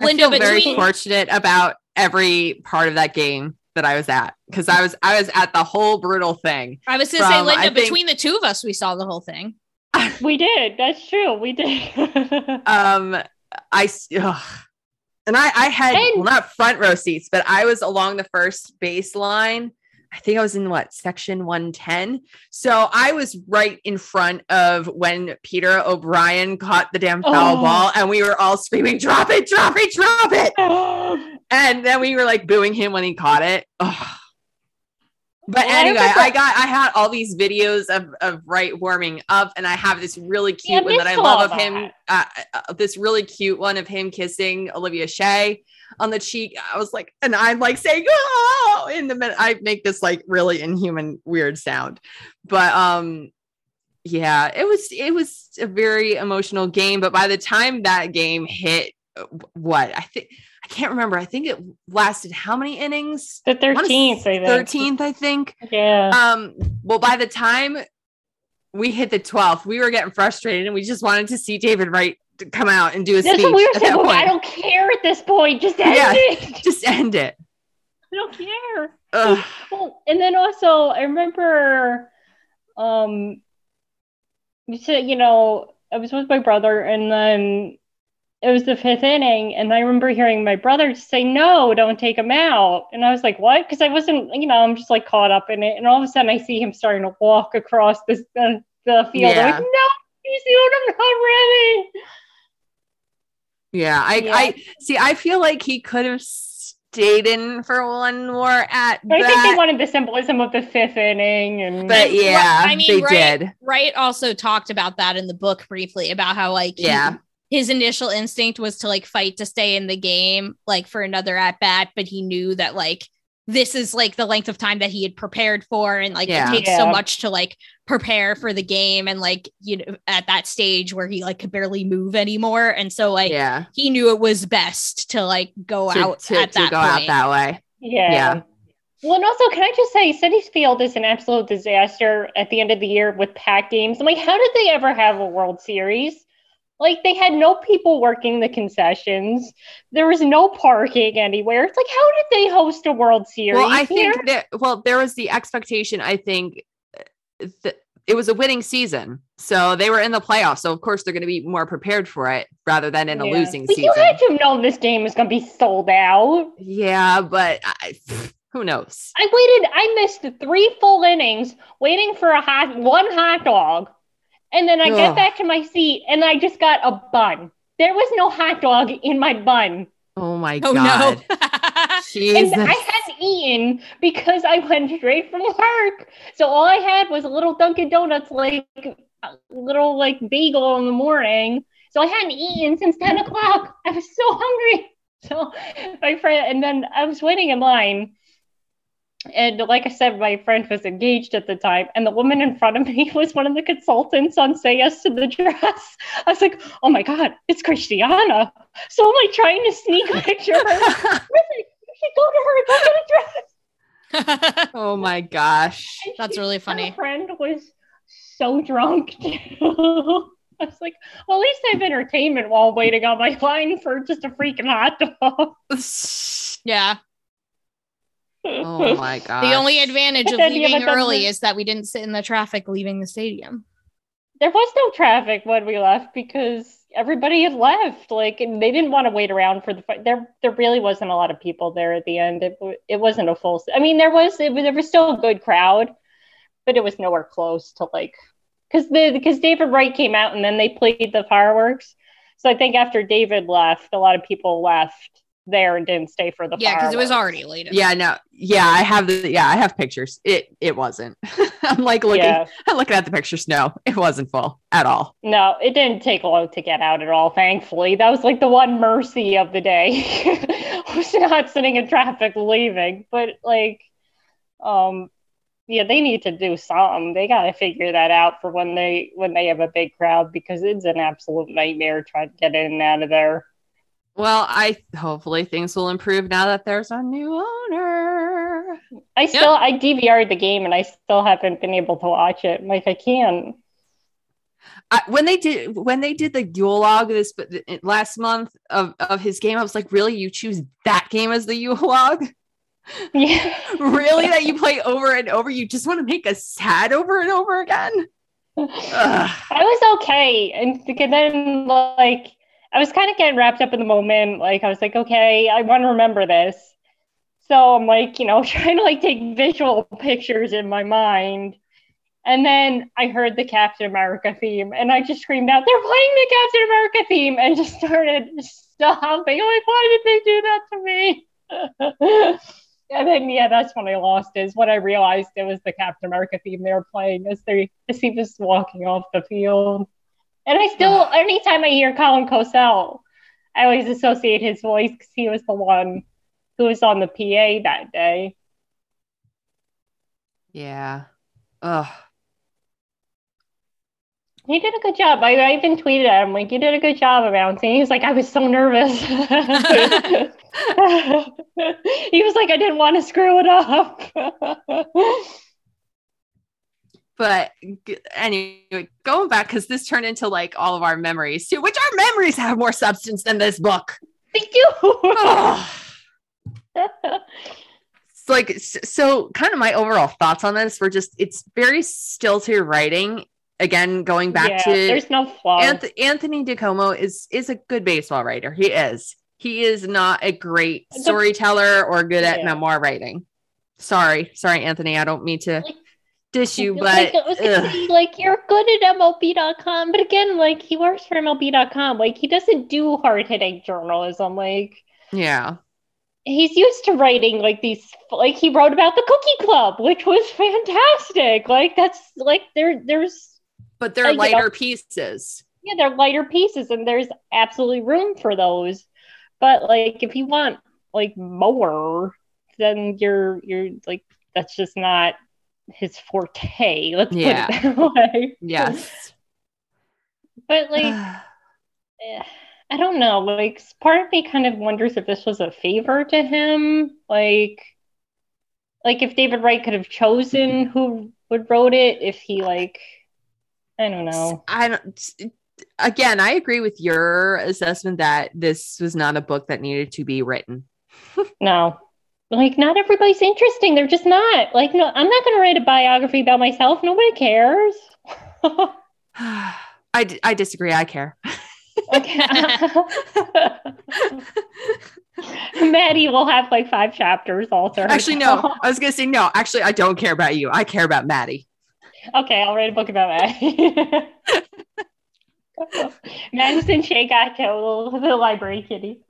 I feel very fortunate about every part of that game that I was at, because I was at the whole brutal thing. I was going to say, Linda, between the two of us, we saw the whole thing. We did. That's true. We did. I had not front row seats, but I was along the first baseline. I think I was in section 110. So I was right in front of when Peter O'Brien caught the damn foul ball, and we were all screaming, "Drop it, drop it, drop it." And then we were like booing him when he caught it. Oh. But anyway, I had all these videos of Wright warming up, and I have this really cute one that I love of him. This really cute one of him kissing Olivia Shea on the cheek. I was like, and I'm like saying, "Oh!" in the minute. I make this like really inhuman, weird sound, but yeah, it was a very emotional game. But by the time that game hit, I can't remember. I think it lasted how many innings? The 13th, I think. 13th, I think. Yeah. Well, by the time we hit the 12th, we were getting frustrated, and we just wanted to see David Wright come out and do a speech. We were saying, I don't care at this point. Just end it. Just end it. I don't care. Ugh. Well, and then also, I remember, you said, I was with my brother, and then it was the fifth inning. And I remember hearing my brother say, no, don't take him out. And I was like, what? Because I wasn't, you know, I'm just like caught up in it. And all of a sudden I see him starting to walk across the field. Yeah. I'm like, no, he's doing, I'm not ready. Yeah, I see. I feel like he could have stayed in for one more at bat. I think they wanted the symbolism of the fifth inning, but yeah, I mean, they did. Wright also talked about that in the book briefly about how his initial instinct was to like fight to stay in the game, like for another at bat, but he knew that like this is like the length of time that he had prepared for, and like it takes so much to like prepare for the game, and like, you know, at that stage where he like could barely move anymore, and so like he knew it was best to like go out that way. Yeah. Well, and also, can I just say, Citi Field is an absolute disaster at the end of the year with packed games. I'm like, how did they ever have a World Series? Like, they had no people working the concessions. There was no parking anywhere. It's like, how did they host a World Series? Well, I think that there was the expectation, I think. It was a winning season, so they were in the playoffs, so of course they're going to be more prepared for it rather than in a losing season. You had to know this game was going to be sold out. Yeah, but who knows? I missed 3 full innings waiting for one hot dog, and then I get back to my seat and I just got a bun. There was no hot dog in my bun. Oh my God. No. Jesus. And I hadn't eaten because I went straight from work. So all I had was a little Dunkin' Donuts, like a little like bagel in the morning. So I hadn't eaten since 10 o'clock. I was so hungry. So my friend, and then I was waiting in line. And like I said, my friend was engaged at the time, and the woman in front of me was one of the consultants on Say Yes to the Dress. I was like, oh my God, it's Christiana. So am I trying to sneak a picture of her? You should go to her and go get a dress. Oh my gosh. That's really funny. My friend was so drunk too. I was like, well, at least I have entertainment while waiting on my line for just a freaking hot dog. Yeah. Oh my God. The only advantage of leaving early is that we didn't sit in the traffic leaving the stadium. There was no traffic when we left because everybody had left, like, and they didn't want to wait around for the fight. There really wasn't a lot of people there at the end. It wasn't a full, I mean, there was still a good crowd, but it was nowhere close to like, because David Wright came out and then they played the fireworks. So I think after David left, a lot of people left there and didn't stay for the fireworks. Because it was already late. I have pictures. It wasn't. I'm like looking. Yeah. I'm looking at the pictures. No, it wasn't full at all. No, it didn't take long to get out at all. Thankfully, that was like the one mercy of the day. I was not sitting in traffic leaving, but like, they need to do something. They got to figure that out for when they have a big crowd, because it's an absolute nightmare trying to get in and out of there. Well, hopefully things will improve now that there's a new owner. I DVR'd the game and I still haven't been able to watch it. Like I can. When they did the Yule log this last month of his game, I was like, really? You choose that game as the Yule log? Yeah. Really? That you play over and over? You just want to make us sad over and over again? Ugh. I was okay. And then like, I was kind of getting wrapped up in the moment. Like, I was like, okay, I want to remember this. So I'm like, you know, trying to like take visual pictures in my mind. And then I heard the Captain America theme and I just screamed out, they're playing the Captain America theme, and just started stomping. Like, why did they do that to me? And then, that's when I lost it, is when I realized it was the Captain America theme they were playing as he was walking off the field. And I still, anytime I hear Colin Cosell, I always associate his voice because he was the one who was on the PA that day. Yeah. Ugh. He did a good job. I even tweeted at him, like, you did a good job of bouncing. He was like, I was so nervous. He was like, I didn't want to screw it up. But anyway, going back, because this turned into like all of our memories too, which our memories have more substance than this book. Thank you. Oh. It's like, so kind of my overall thoughts on this were just, it's very still to your writing again, going back to there's no flaws. Anthony DiComo is a good baseball writer. He is not a great storyteller or good at memoir writing. Sorry, Anthony. I don't mean to dish you, but you're good at MLB.com. But again, he works for MLB.com. He doesn't do hard hitting journalism. He's used to writing these he wrote about the Cookie Club, which was fantastic. But they're lighter pieces. Yeah, they're lighter pieces, and there's absolutely room for those. But if you want more, then you're that's just not his forte. Let's put it that way. Yes. But I don't know. Part of me kind of wonders if this was a favor to him. If David Wright could have chosen who would wrote it, if he I don't know. Again, I agree with your assessment that this was not a book that needed to be written. No. Not everybody's interesting. They're just not. No, I'm not going to write a biography about myself. Nobody cares. I disagree. I care. Okay. Maddie will have 5 chapters all through. Actually, no. I was going to say, no, actually, I don't care about you. I care about Maddie. Okay, I'll write a book about Maddie. Madison Shea got killed, the library kitty.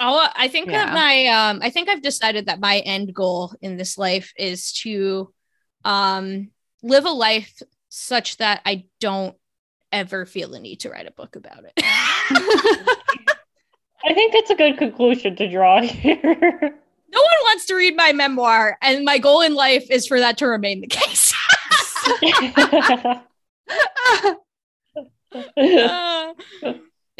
Oh, I think that my I think I've decided that my end goal in this life is to live a life such that I don't ever feel the need to write a book about it. I think that's a good conclusion to draw here. No one wants to read my memoir, and my goal in life is for that to remain the case. If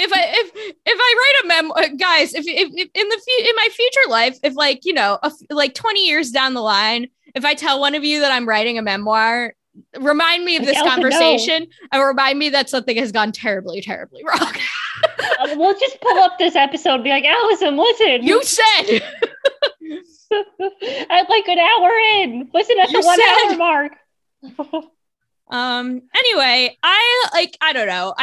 I write a memoir, guys, if in my future life, if 20 years down the line, if I tell one of you that I'm writing a memoir, remind me of this conversation and remind me that something has gone terribly, terribly wrong. We'll just pull up this episode and be like, Allison, listen. You said. I'm an hour in. Listen at the 1 hour mark. Anyway, I don't know.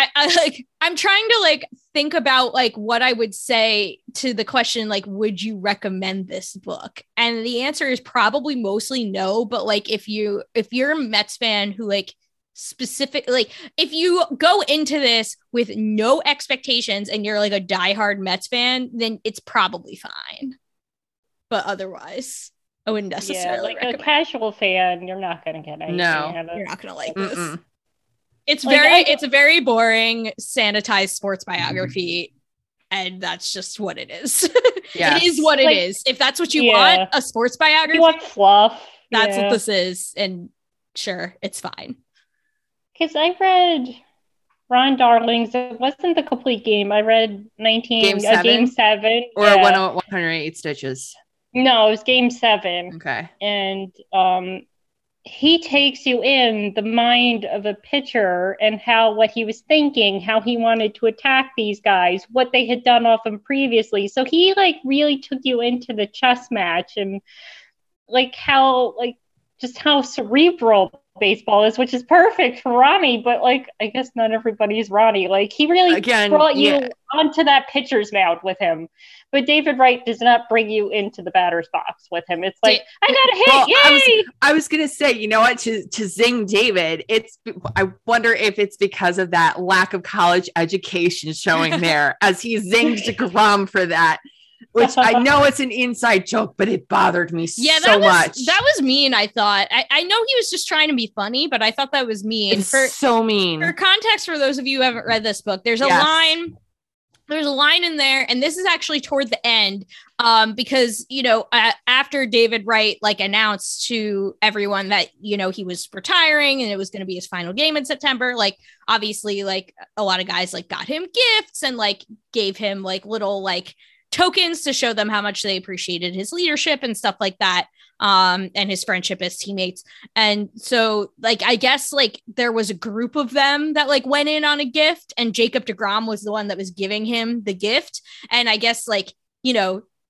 I'm trying to think about what I would say to the question, would you recommend this book? And the answer is probably mostly no. But if you're a Mets fan who if you go into this with no expectations and you're a diehard Mets fan, then it's probably fine. But otherwise, I wouldn't necessarily recommend. A casual fan, you're not going to get anything out of it. You're not going to this. It's it's a very boring, sanitized sports biography, and that's just what it is. Yeah. It is what it is. If that's what you want, a sports biography, you want fluff. That's what this is, and sure, it's fine. Because I read Ron Darling's. It wasn't the complete game. I read Game Seven or 108 Stitches. No, it was Game 7. Okay. And he takes you in the mind of a pitcher and what he was thinking, how he wanted to attack these guys, what they had done off him previously. So he really took you into the chess match and how cerebral baseball is, which is perfect for Ronnie, but I guess not everybody's Ronnie. He really brought you onto that pitcher's mound with him. But David Wright does not bring you into the batter's box with him. It's I got a hit. Well, yay! I was going to say, you know what, to zing David, I wonder if it's because of that lack of college education showing there as he zinged DeGrom for that, which I know it's an inside joke, but it bothered me much. That was mean, I thought. I know he was just trying to be funny, but I thought that was mean. So mean. For context, for those of you who haven't read this book, there's a line... There's a line in there, and this is actually toward the end, because, after David Wright, announced to everyone that, he was retiring and it was going to be his final game in September, obviously, a lot of guys, got him gifts and, gave him, little, tokens to show them how much they appreciated his leadership and stuff like that, and his friendship as teammates. And so, I guess, there was a group of them that, went in on a gift, and Jacob deGrom was the one that was giving him the gift. And I guess,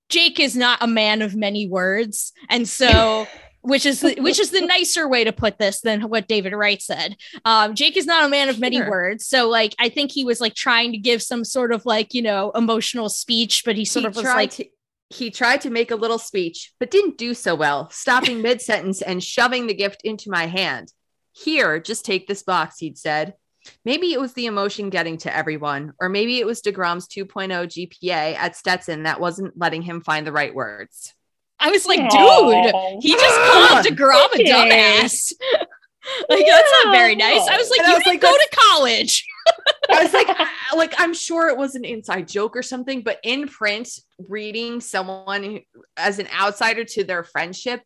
Jake is not a man of many words. And so which is the nicer way to put this than what David Wright said. Jake is not a man of many words. So like, I think he was like trying to give some sort of like, you know, emotional speech, but he tried to make a little speech, but didn't do so well, stopping mid-sentence and shoving the gift into my hand. Here, just take this box, he'd said. Maybe it was the emotion getting to everyone, or maybe it was DeGrom's 2.0 GPA at Stetson that wasn't letting him find the right words. I was like, dude, he just called DeGrom a dumbass. Like, that's not very nice. I was like, you didn't go to college. I was like, I'm sure it was an inside joke or something, but in print, reading someone who, as an outsider to their friendship,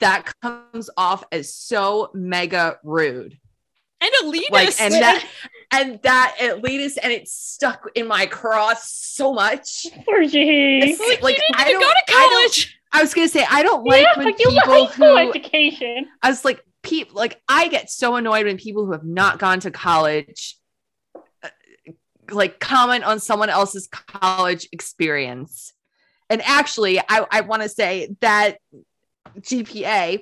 that comes off as so mega rude. And elitist. Like, and that elitist, and it stuck in my craw so much. Like, I don't go to college. I was going to say, I don't like when people who education. I was like, people, like, I get so annoyed when people who have not gone to college, like, comment on someone else's college experience. And actually, I want to say that GPA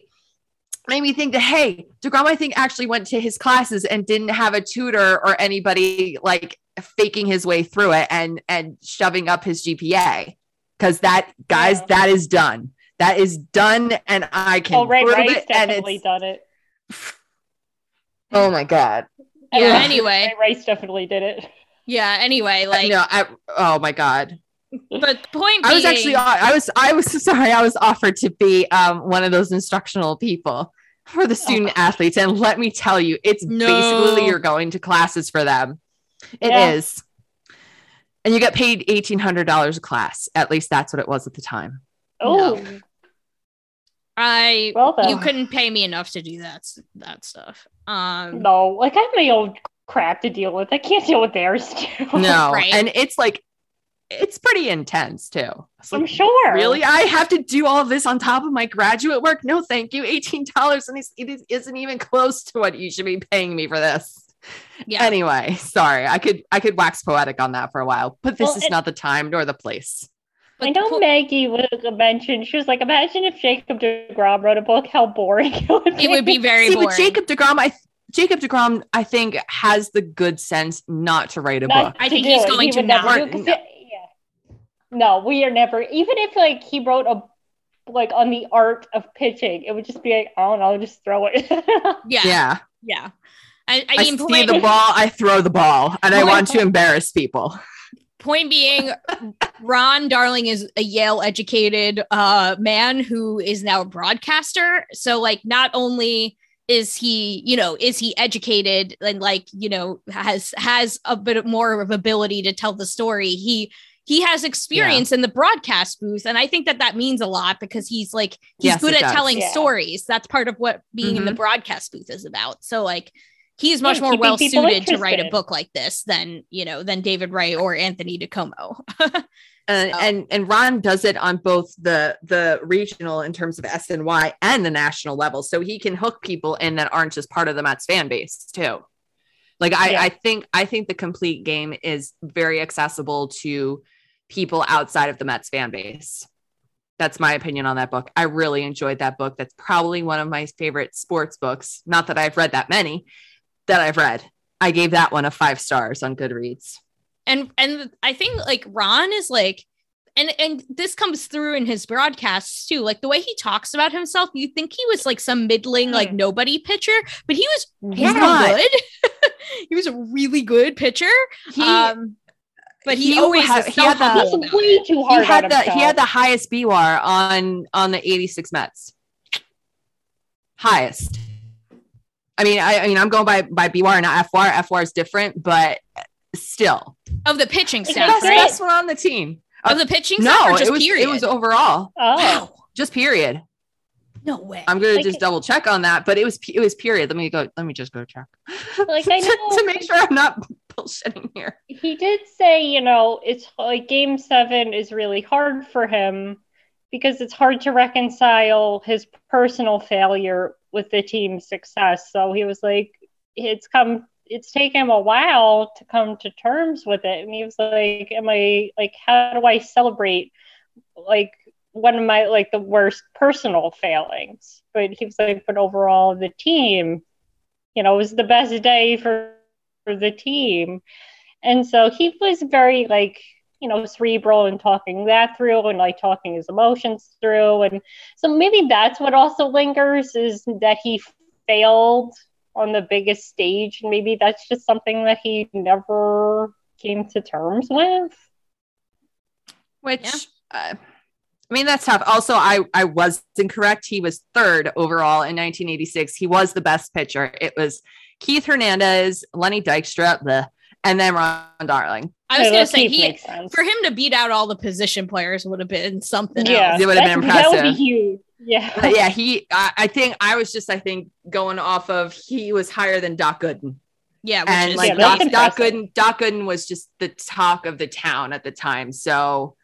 made me think that, hey, DeGrom, I think, actually went to his classes and didn't have a tutor or anybody like faking his way through it and shoving up his GPA. Because that, guys, that is done. That is done, and I can Ray Rice it, definitely done it. Oh my God. Yeah. Anyway, Ray Rice definitely did it. Yeah. Anyway, like oh my God. But point being, I was offered to be one of those instructional people for the student athletes, and let me tell you, it's basically you're going to classes for them. It is, and you get paid $1,800 a class. At least that's what it was at the time. Oh, no. You couldn't pay me enough to do that stuff. No, like I have my own crap to deal with. I can't deal with theirs too. No, right? And it's like. It's pretty intense too. Like, I'm sure. Really? I have to do all of this on top of my graduate work? No, thank you. $18. And it isn't even close to what you should be paying me for this. Yeah. Anyway, sorry. I could wax poetic on that for a while, but this is not the time nor the place. I know Maggie was mentioned. She was like, imagine if Jacob deGrom wrote a book, how boring it would be. It would be very boring. But Jacob deGrom, I think, has the good sense not to write a book. I think he's going to not. No, we are never, even if like he wrote a, like on the art of pitching, it would just be like, oh no, just throw it. Yeah. I mean, see the ball, I throw the ball, and I want to embarrass people. Point being, Ron Darling is a Yale educated man who is now a broadcaster. So like, not only is he educated and like, you know, has a bit more of ability to tell the story. He has experience in the broadcast booth. And I think that means a lot because he's like, he's good at telling stories. That's part of what being in the broadcast booth is about. So like, he's much more well suited to write a book like this than David Wright or Anthony DiComo. and Ron does it on both the regional in terms of SNY and the national level. So he can hook people in that aren't just part of the Mets fan base too. Like I think the complete game is very accessible to people outside of the Mets fan base. That's my opinion on that book. I really enjoyed that book. That's probably one of my favorite sports books. Not that I've read that many that I've read. I gave that one 5 stars on Goodreads. And I think like Ron is like, and this comes through in his broadcasts too. Like the way he talks about himself, you think he was like some middling, like nobody pitcher, but he was good. He was a really good pitcher. But he always was way too hard. He had the highest BWAR on the 86 Mets. Highest. I mean, I'm going by BWAR and not FWAR. FWAR is different, but still. Of the pitching staff, that's right? Best one on the team. Of the pitching staff? No, it was overall. Oh. Wow. Just period. No way. I'm going to just double check on that, but it was period. Let me just go check. Like I know, to make sure I'm not bullshitting here. He did say, you know, it's like Game 7 is really hard for him because it's hard to reconcile his personal failure with the team's success. So he was like, it's taken him a while to come to terms with it. And he was like, how do I celebrate like one of my, like, the worst personal failings. But he was like, but overall, the team, you know, it was the best day for the team. And so he was very, like, you know, cerebral and talking that through and, like, talking his emotions through. And so maybe that's what also lingers, is that he failed on the biggest stage. And maybe that's just something that he never came to terms with. Which, yeah. I mean, that's tough. Also, I was incorrect. He was third overall in 1986. He was the best pitcher. It was Keith Hernandez, Lenny Dykstra, and then Ron Darling. I was going to say, for him to beat out all the position players would have been something else. It would have been impressive. That would be huge. Yeah. But yeah, I think going off of, he was higher than Doc Gooden. Yeah. Doc Gooden was just the talk of the town at the time. So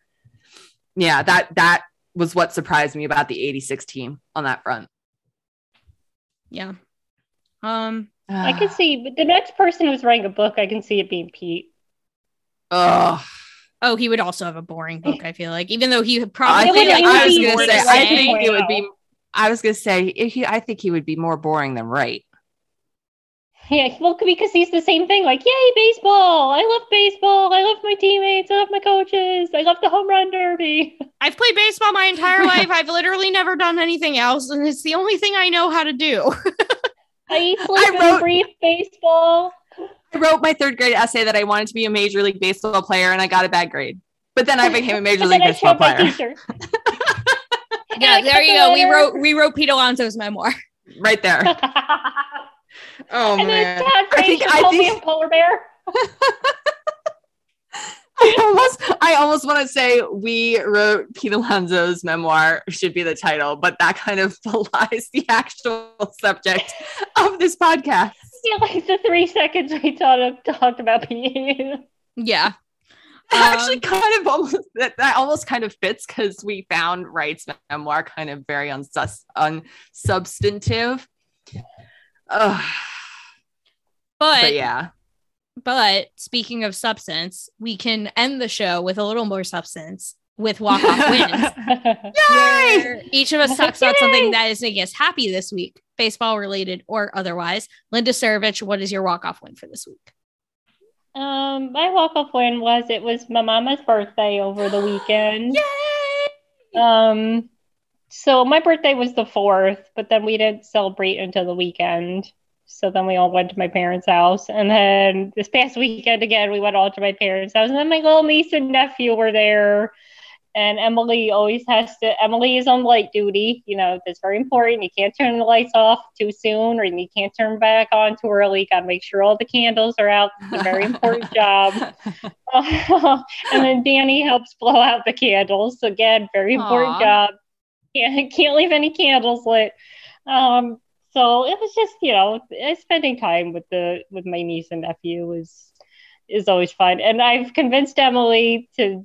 yeah, that was what surprised me about the 86 team on that front. Yeah. I can see, but the next person who's writing a book, I can see it being Pete. Oh, he would also have a boring book, I feel like, even though he probably I think he would be more boring than Wright. Yeah, well, because he's the same thing, like, yay, baseball. I love baseball. I love my teammates. I love my coaches. I love the home run derby. I've played baseball my entire life. I've literally never done anything else, and it's the only thing I know how to do. I wrote baseball. I wrote my third grade essay that I wanted to be a Major League Baseball player, and I got a bad grade. But then I became a Major League Baseball player. Yeah, there you go. We wrote Pete Alonso's memoir. Right there. Oh, and man. I think polar bear. I almost want to say we wrote Pete Alonso's memoir should be the title, but that kind of belies the actual subject of this podcast. Yeah, like the 3 seconds we talked about Pete. Yeah. Actually, kind of almost that almost kind of fits, because we found Wright's memoir kind of very unsubstantive. But yeah. But speaking of substance, we can end the show with a little more substance with walk-off wins. Yay! Where each of us talks about something that is making us happy this week, baseball related or otherwise. Linda Cervich, what is your walk-off win for this week? My walk-off win was my mama's birthday over the weekend. Yay! So my birthday was the 4th, but then we didn't celebrate until the weekend. So then we all went to my parents' house. And then this past weekend, again, we went all to my parents' house. And then my little niece and nephew were there. And Emily is on light duty. You know, that's very important. You can't turn the lights off too soon, or you can't turn back on too early. Got to make sure all the candles are out. It's a very important job. And then Danny helps blow out the candles. Again, very important job. Can't leave any candles lit. So it was just, you know, spending time with my niece and nephew is always fun. And I've convinced Emily to,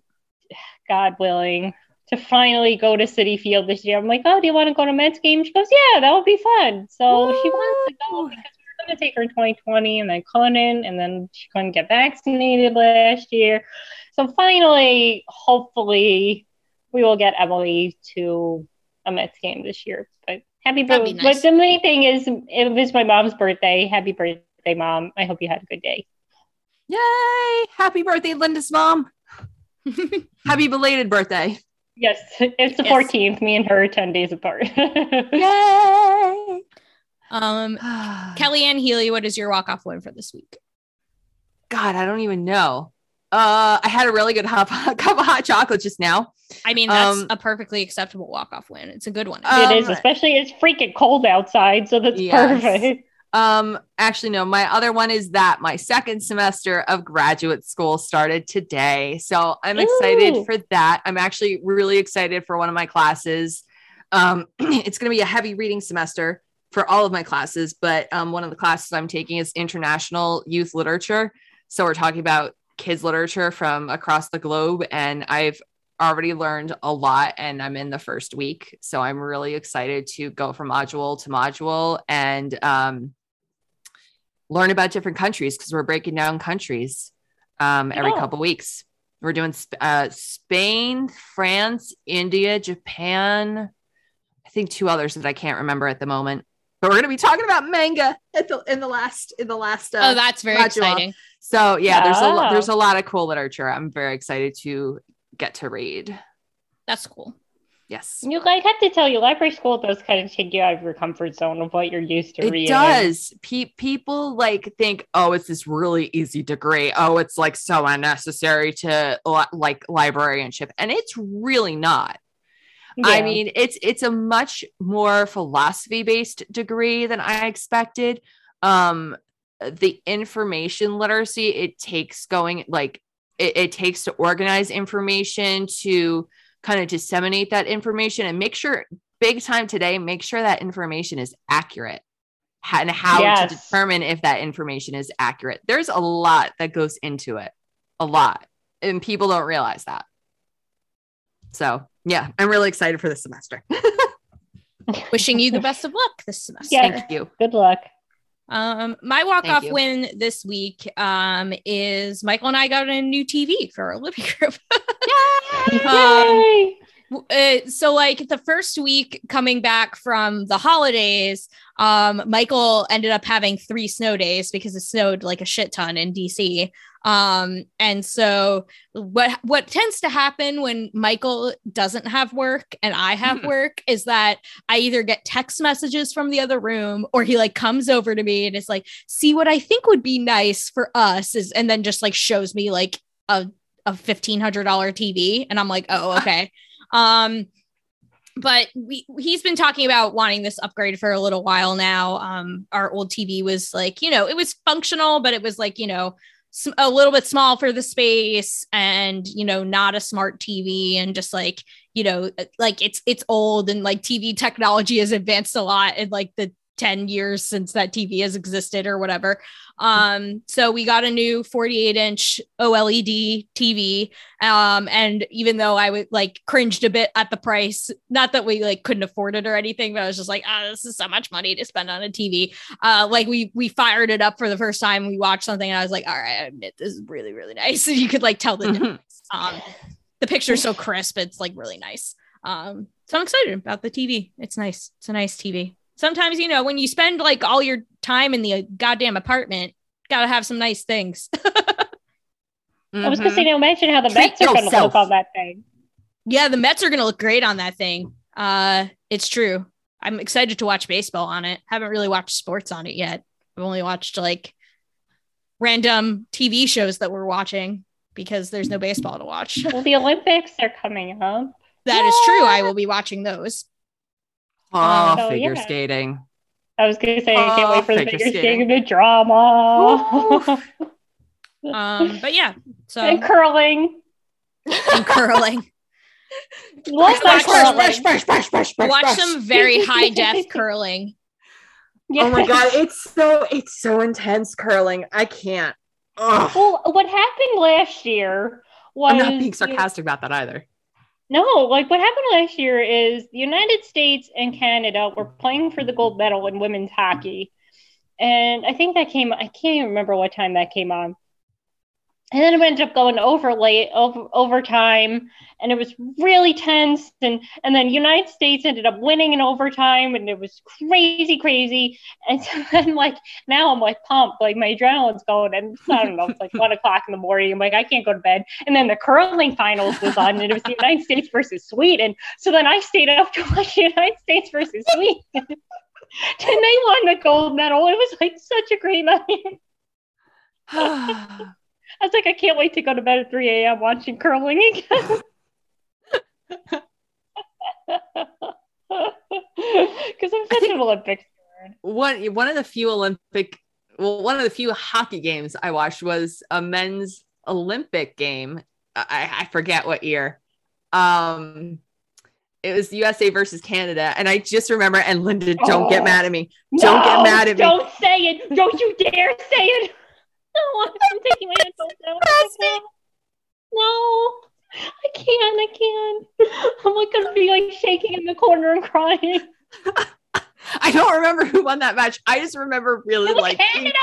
God willing, to finally go to Citi Field this year. I'm like, oh, do you want to go to Mets game? She goes, yeah, that would be fun. So She wants to go, because we were going to take her in 2020 and then couldn't. And then she couldn't get vaccinated last year. So finally, hopefully, we will get Emily to a Mets game this year. But happy birthday. Nice. But the main thing is, it was my mom's birthday. Happy birthday, Mom. I hope you had a good day. Yay. Happy birthday, Linda's mom. Happy belated birthday. Yes. It's the 14th. Me and her are 10 days apart. Yay. Kellyanne Healy, what is your walk-off win for this week? God, I don't even know. I had a really good cup of hot chocolate just now. I mean, that's a perfectly acceptable walk-off win. It's a good one. It is, especially it's freaking cold outside, so that's perfect. Actually, no, my other one is that my second semester of graduate school started today. So I'm excited for that. I'm actually really excited for one of my classes. It's going to be a heavy reading semester for all of my classes, but one of the classes I'm taking is international youth literature. So we're talking about kids literature from across the globe, and I've already learned a lot, and I'm in the first week, so I'm really excited to go from module to module and learn about different countries, because we're breaking down countries every couple weeks. We're doing Spain, France, India, Japan. I think two others that I can't remember at the moment. But we're going to be talking about manga at the in the last. Oh, that's very module. Exciting. So yeah, there's a lot of cool literature. I'm very excited to get to read. That's cool. Yes. You, I have to tell you, library school does kind of take you out of your comfort zone of what you're used to reading. It does. People like think, oh, it's this really easy degree. Oh, it's like so unnecessary to like librarianship. And it's really not. Yeah. I mean, it's a much more philosophy based degree than I expected. The information literacy it takes it takes to organize information, to kind of disseminate that information and make sure make sure that information is accurate, and how to determine if that information is accurate. There's a lot that goes into it, a lot. And people don't realize that. So yeah, I'm really excited for this semester. Wishing you the best of luck this semester. Yeah. Thank you. Good luck. My walk-off win this week is Michael and I got a new TV for our living group. Yay! So like the first week coming back from the holidays, Michael ended up having 3 snow days because it snowed like a shit ton in DC. And so what tends to happen when Michael doesn't have work and I have work is that I either get text messages from the other room, or he like comes over to me and is like, see what I think would be nice for us is, and then just like shows me like a $1,500 TV. And I'm like, oh, okay. But he's been talking about wanting this upgrade for a little while now. Our old TV was like, you know, it was functional, but it was like, you know, a little bit small for the space, and, you know, not a smart TV, and just like, you know, like it's old, and like TV technology has advanced a lot in like the 10 years since that TV has existed or whatever. So we got a new 48-inch OLED TV. And even though I would like cringed a bit at the price, not that we like couldn't afford it or anything, but I was just like, this is so much money to spend on a TV. Like we fired it up for the first time. We watched something and I was like, all right, I admit this is really, really nice. And you could like tell the difference. The picture's so crisp. It's like really nice. So I'm excited about the TV. It's nice. It's a nice TV. Sometimes, you know, when you spend like all your time in the goddamn apartment, gotta have some nice things. I was gonna say, now mention how the Mets are gonna look on that thing. Yeah, the Mets are gonna look great on that thing. It's true. I'm excited to watch baseball on it. Haven't really watched sports on it yet. I've only watched like random TV shows that we're watching because there's no baseball to watch. Well, the Olympics are coming up. That is true. I will be watching those. Figure skating. I was going to say, I can't wait for the figure skating, the drama. But yeah. So. And curling. And curling. Watch some very high def curling. Yes. Oh my God. It's so intense curling. I can't. Ugh. Well, what happened last year was. I'm not being sarcastic about that either. No, like what happened last year is the United States and Canada were playing for the gold medal in women's hockey. And I think that came, I can't even remember what time that came on. And then it ended up going overtime, and it was really tense. And then United States ended up winning in overtime, and it was crazy. And so then, like, now I'm like pumped, like my adrenaline's going, and I don't know, it's like 1:00 in the morning. I'm like, I can't go to bed. And then the curling finals was on, and it was the United States versus Sweden. So then I stayed up to watch the United States versus Sweden, and they won the gold medal. It was like such a great night. I was like, I can't wait to go to bed at 3 a.m. watching curling again. Because I'm such an Olympics nerd. One of the few hockey games I watched was a men's Olympic game. I forget what year. It was USA versus Canada. And I just remember, and Linda, don't get mad at me. Don't say it. Don't you dare say it. No, I'm taking my headphones out. No, I can't. I'm like going to be like shaking in the corner and crying. I don't remember who won that match. I just remember really like Canada.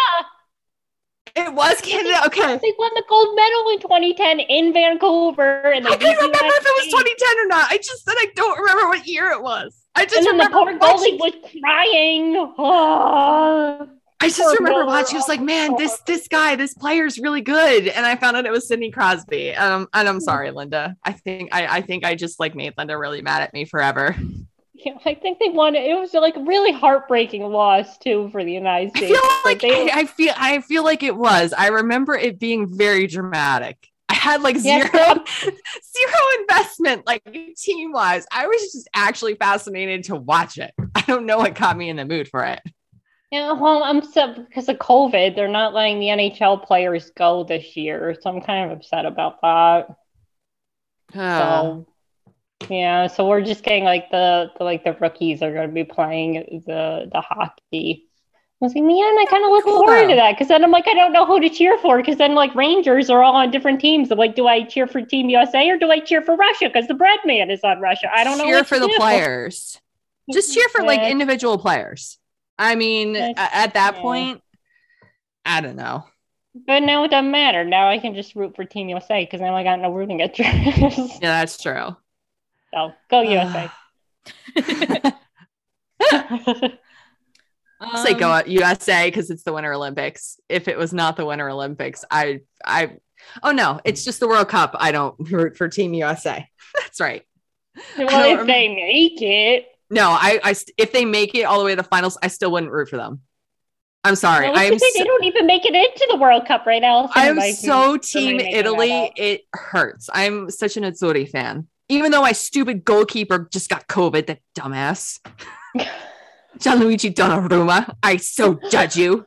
It was Canada. Okay. They won the gold medal in 2010 in Vancouver. And I couldn't remember if it was 2010 or not. I just said I don't remember what year it was. I just remember the poor goalie was crying. Oh. I just remember watching. I was like, man, this player's really good. And I found out it was Sidney Crosby. And I'm sorry, Linda. I think I just like made Linda really mad at me forever. Yeah, I think they won. It was like a really heartbreaking loss too for the United States. I feel like it was. I remember it being very dramatic. I had like zero investment, like team wise. I was just actually fascinated to watch it. I don't know what got me in the mood for it. Yeah, well, I'm upset because of COVID. They're not letting the NHL players go this year, so I'm kind of upset about that. So we're just getting like the rookies are going to be playing the hockey. I was like, man, I kind of look forward to that because then I'm like, I don't know who to cheer for because then like Rangers are all on different teams. I'm like, do I cheer for Team USA or do I cheer for Russia because the bread man is on Russia? I don't know. Cheer for the players. Just cheer for like individual players. I mean, at that point, I don't know. But now it doesn't matter. Now I can just root for Team USA because now I got no rooting interest. Yeah, that's true. So go USA. I'll say go USA because it's the Winter Olympics. If it was not the Winter Olympics, it's just the World Cup. I don't root for Team USA. That's right. Well, if they make it. No, I if they make it all the way to the finals, I still wouldn't root for them. I'm sorry. They don't even make it into the World Cup right now. I'm so Team Italy. It hurts. I'm such an Azzurri fan. Even though my stupid goalkeeper just got COVID, that dumbass. Gianluigi Donnarumma, I so judge you.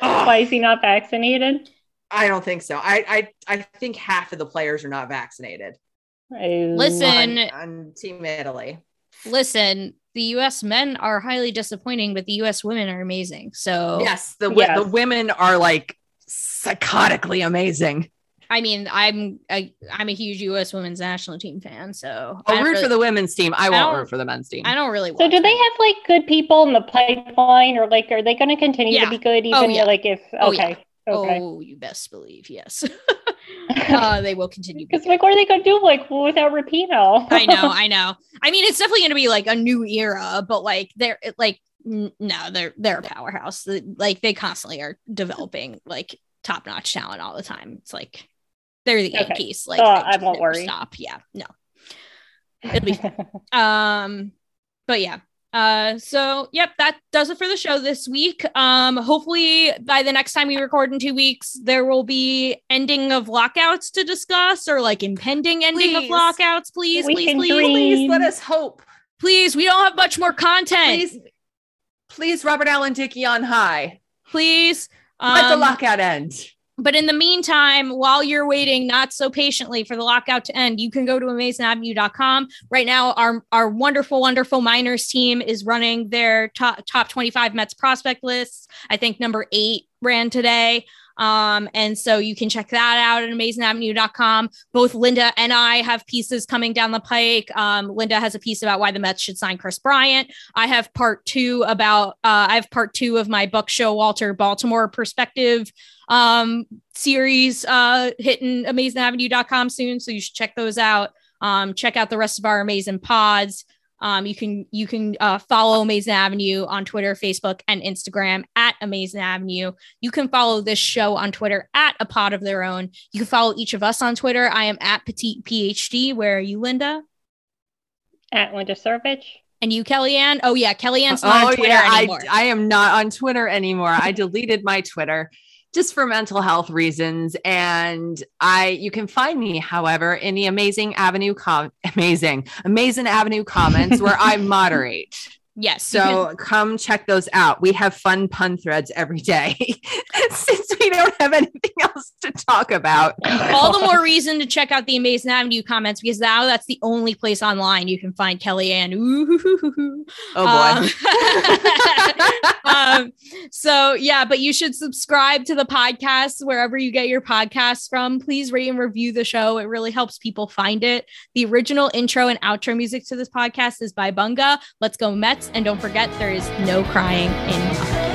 Why is he not vaccinated? I don't think so. I think half of the players are not vaccinated. Listen. On Team Italy. Listen, the U.S. men are highly disappointing, but the U.S. women are amazing. So yes, the women are like psychotically amazing. I mean, I'm a huge U.S. women's national team fan, so I'll root for the women's team. I won't root for the men's team. I don't really. So do they have like good people in the pipeline, or like are they going to continue to be good even like if? Oh, you best believe yes. They will continue because like what are they gonna do like without Rapinoe? I know I mean it's definitely gonna be like a new era but like they're like they're a powerhouse like they constantly are developing like top-notch talent all the time. It's like they're the Yankees like I won't worry stop it'll be but yeah. So yep, that does it for the show this week. Hopefully by the next time we record in 2 weeks, there will be ending of lockouts to discuss or like impending ending of lockouts. Please let us hope. Please. We don't have much more content. Please Robert Allen Dickey on high. Please. Let the lockout end. But in the meantime, while you're waiting not so patiently for the lockout to end, you can go to AmazingAvenue.com. Right now, our wonderful, wonderful minors team is running their top 25 Mets prospect lists. I think number 8 ran today. And so you can check that out at AmazingAvenue.com. Both Linda and I have pieces coming down the pike. Linda has a piece about why the Mets should sign Chris Bryant. I have part two of my Buck Showalter Baltimore perspective series hitting AmazingAvenue.com soon. So you should check those out. Check out the rest of our amazing pods. You can follow Amazing Avenue on Twitter, Facebook, and Instagram at Amazing Avenue. You can follow this show on Twitter at A Pod of Their Own. You can follow each of us on Twitter. I am at Petite PhD. Where are you, Linda? At Linda Servich. And you, Kellyanne? Oh yeah, Kellyanne's not on Twitter anymore. I am not on Twitter anymore. I deleted my Twitter just for mental health reasons. And you can find me, however, in the Amazing Avenue comments where I moderate. Yes. So come check those out. We have fun pun threads every day since we don't have anything else to talk about. All the more reason to check out the Amazing Avenue comments because now that's the only place online you can find Kellyanne. Ooh. Oh, boy. So, yeah, but you should subscribe to the podcast wherever you get your podcasts from. Please rate and review the show. It really helps people find it. The original intro and outro music to this podcast is by Bunga. Let's go Mets. And don't forget, there is no crying in hockey.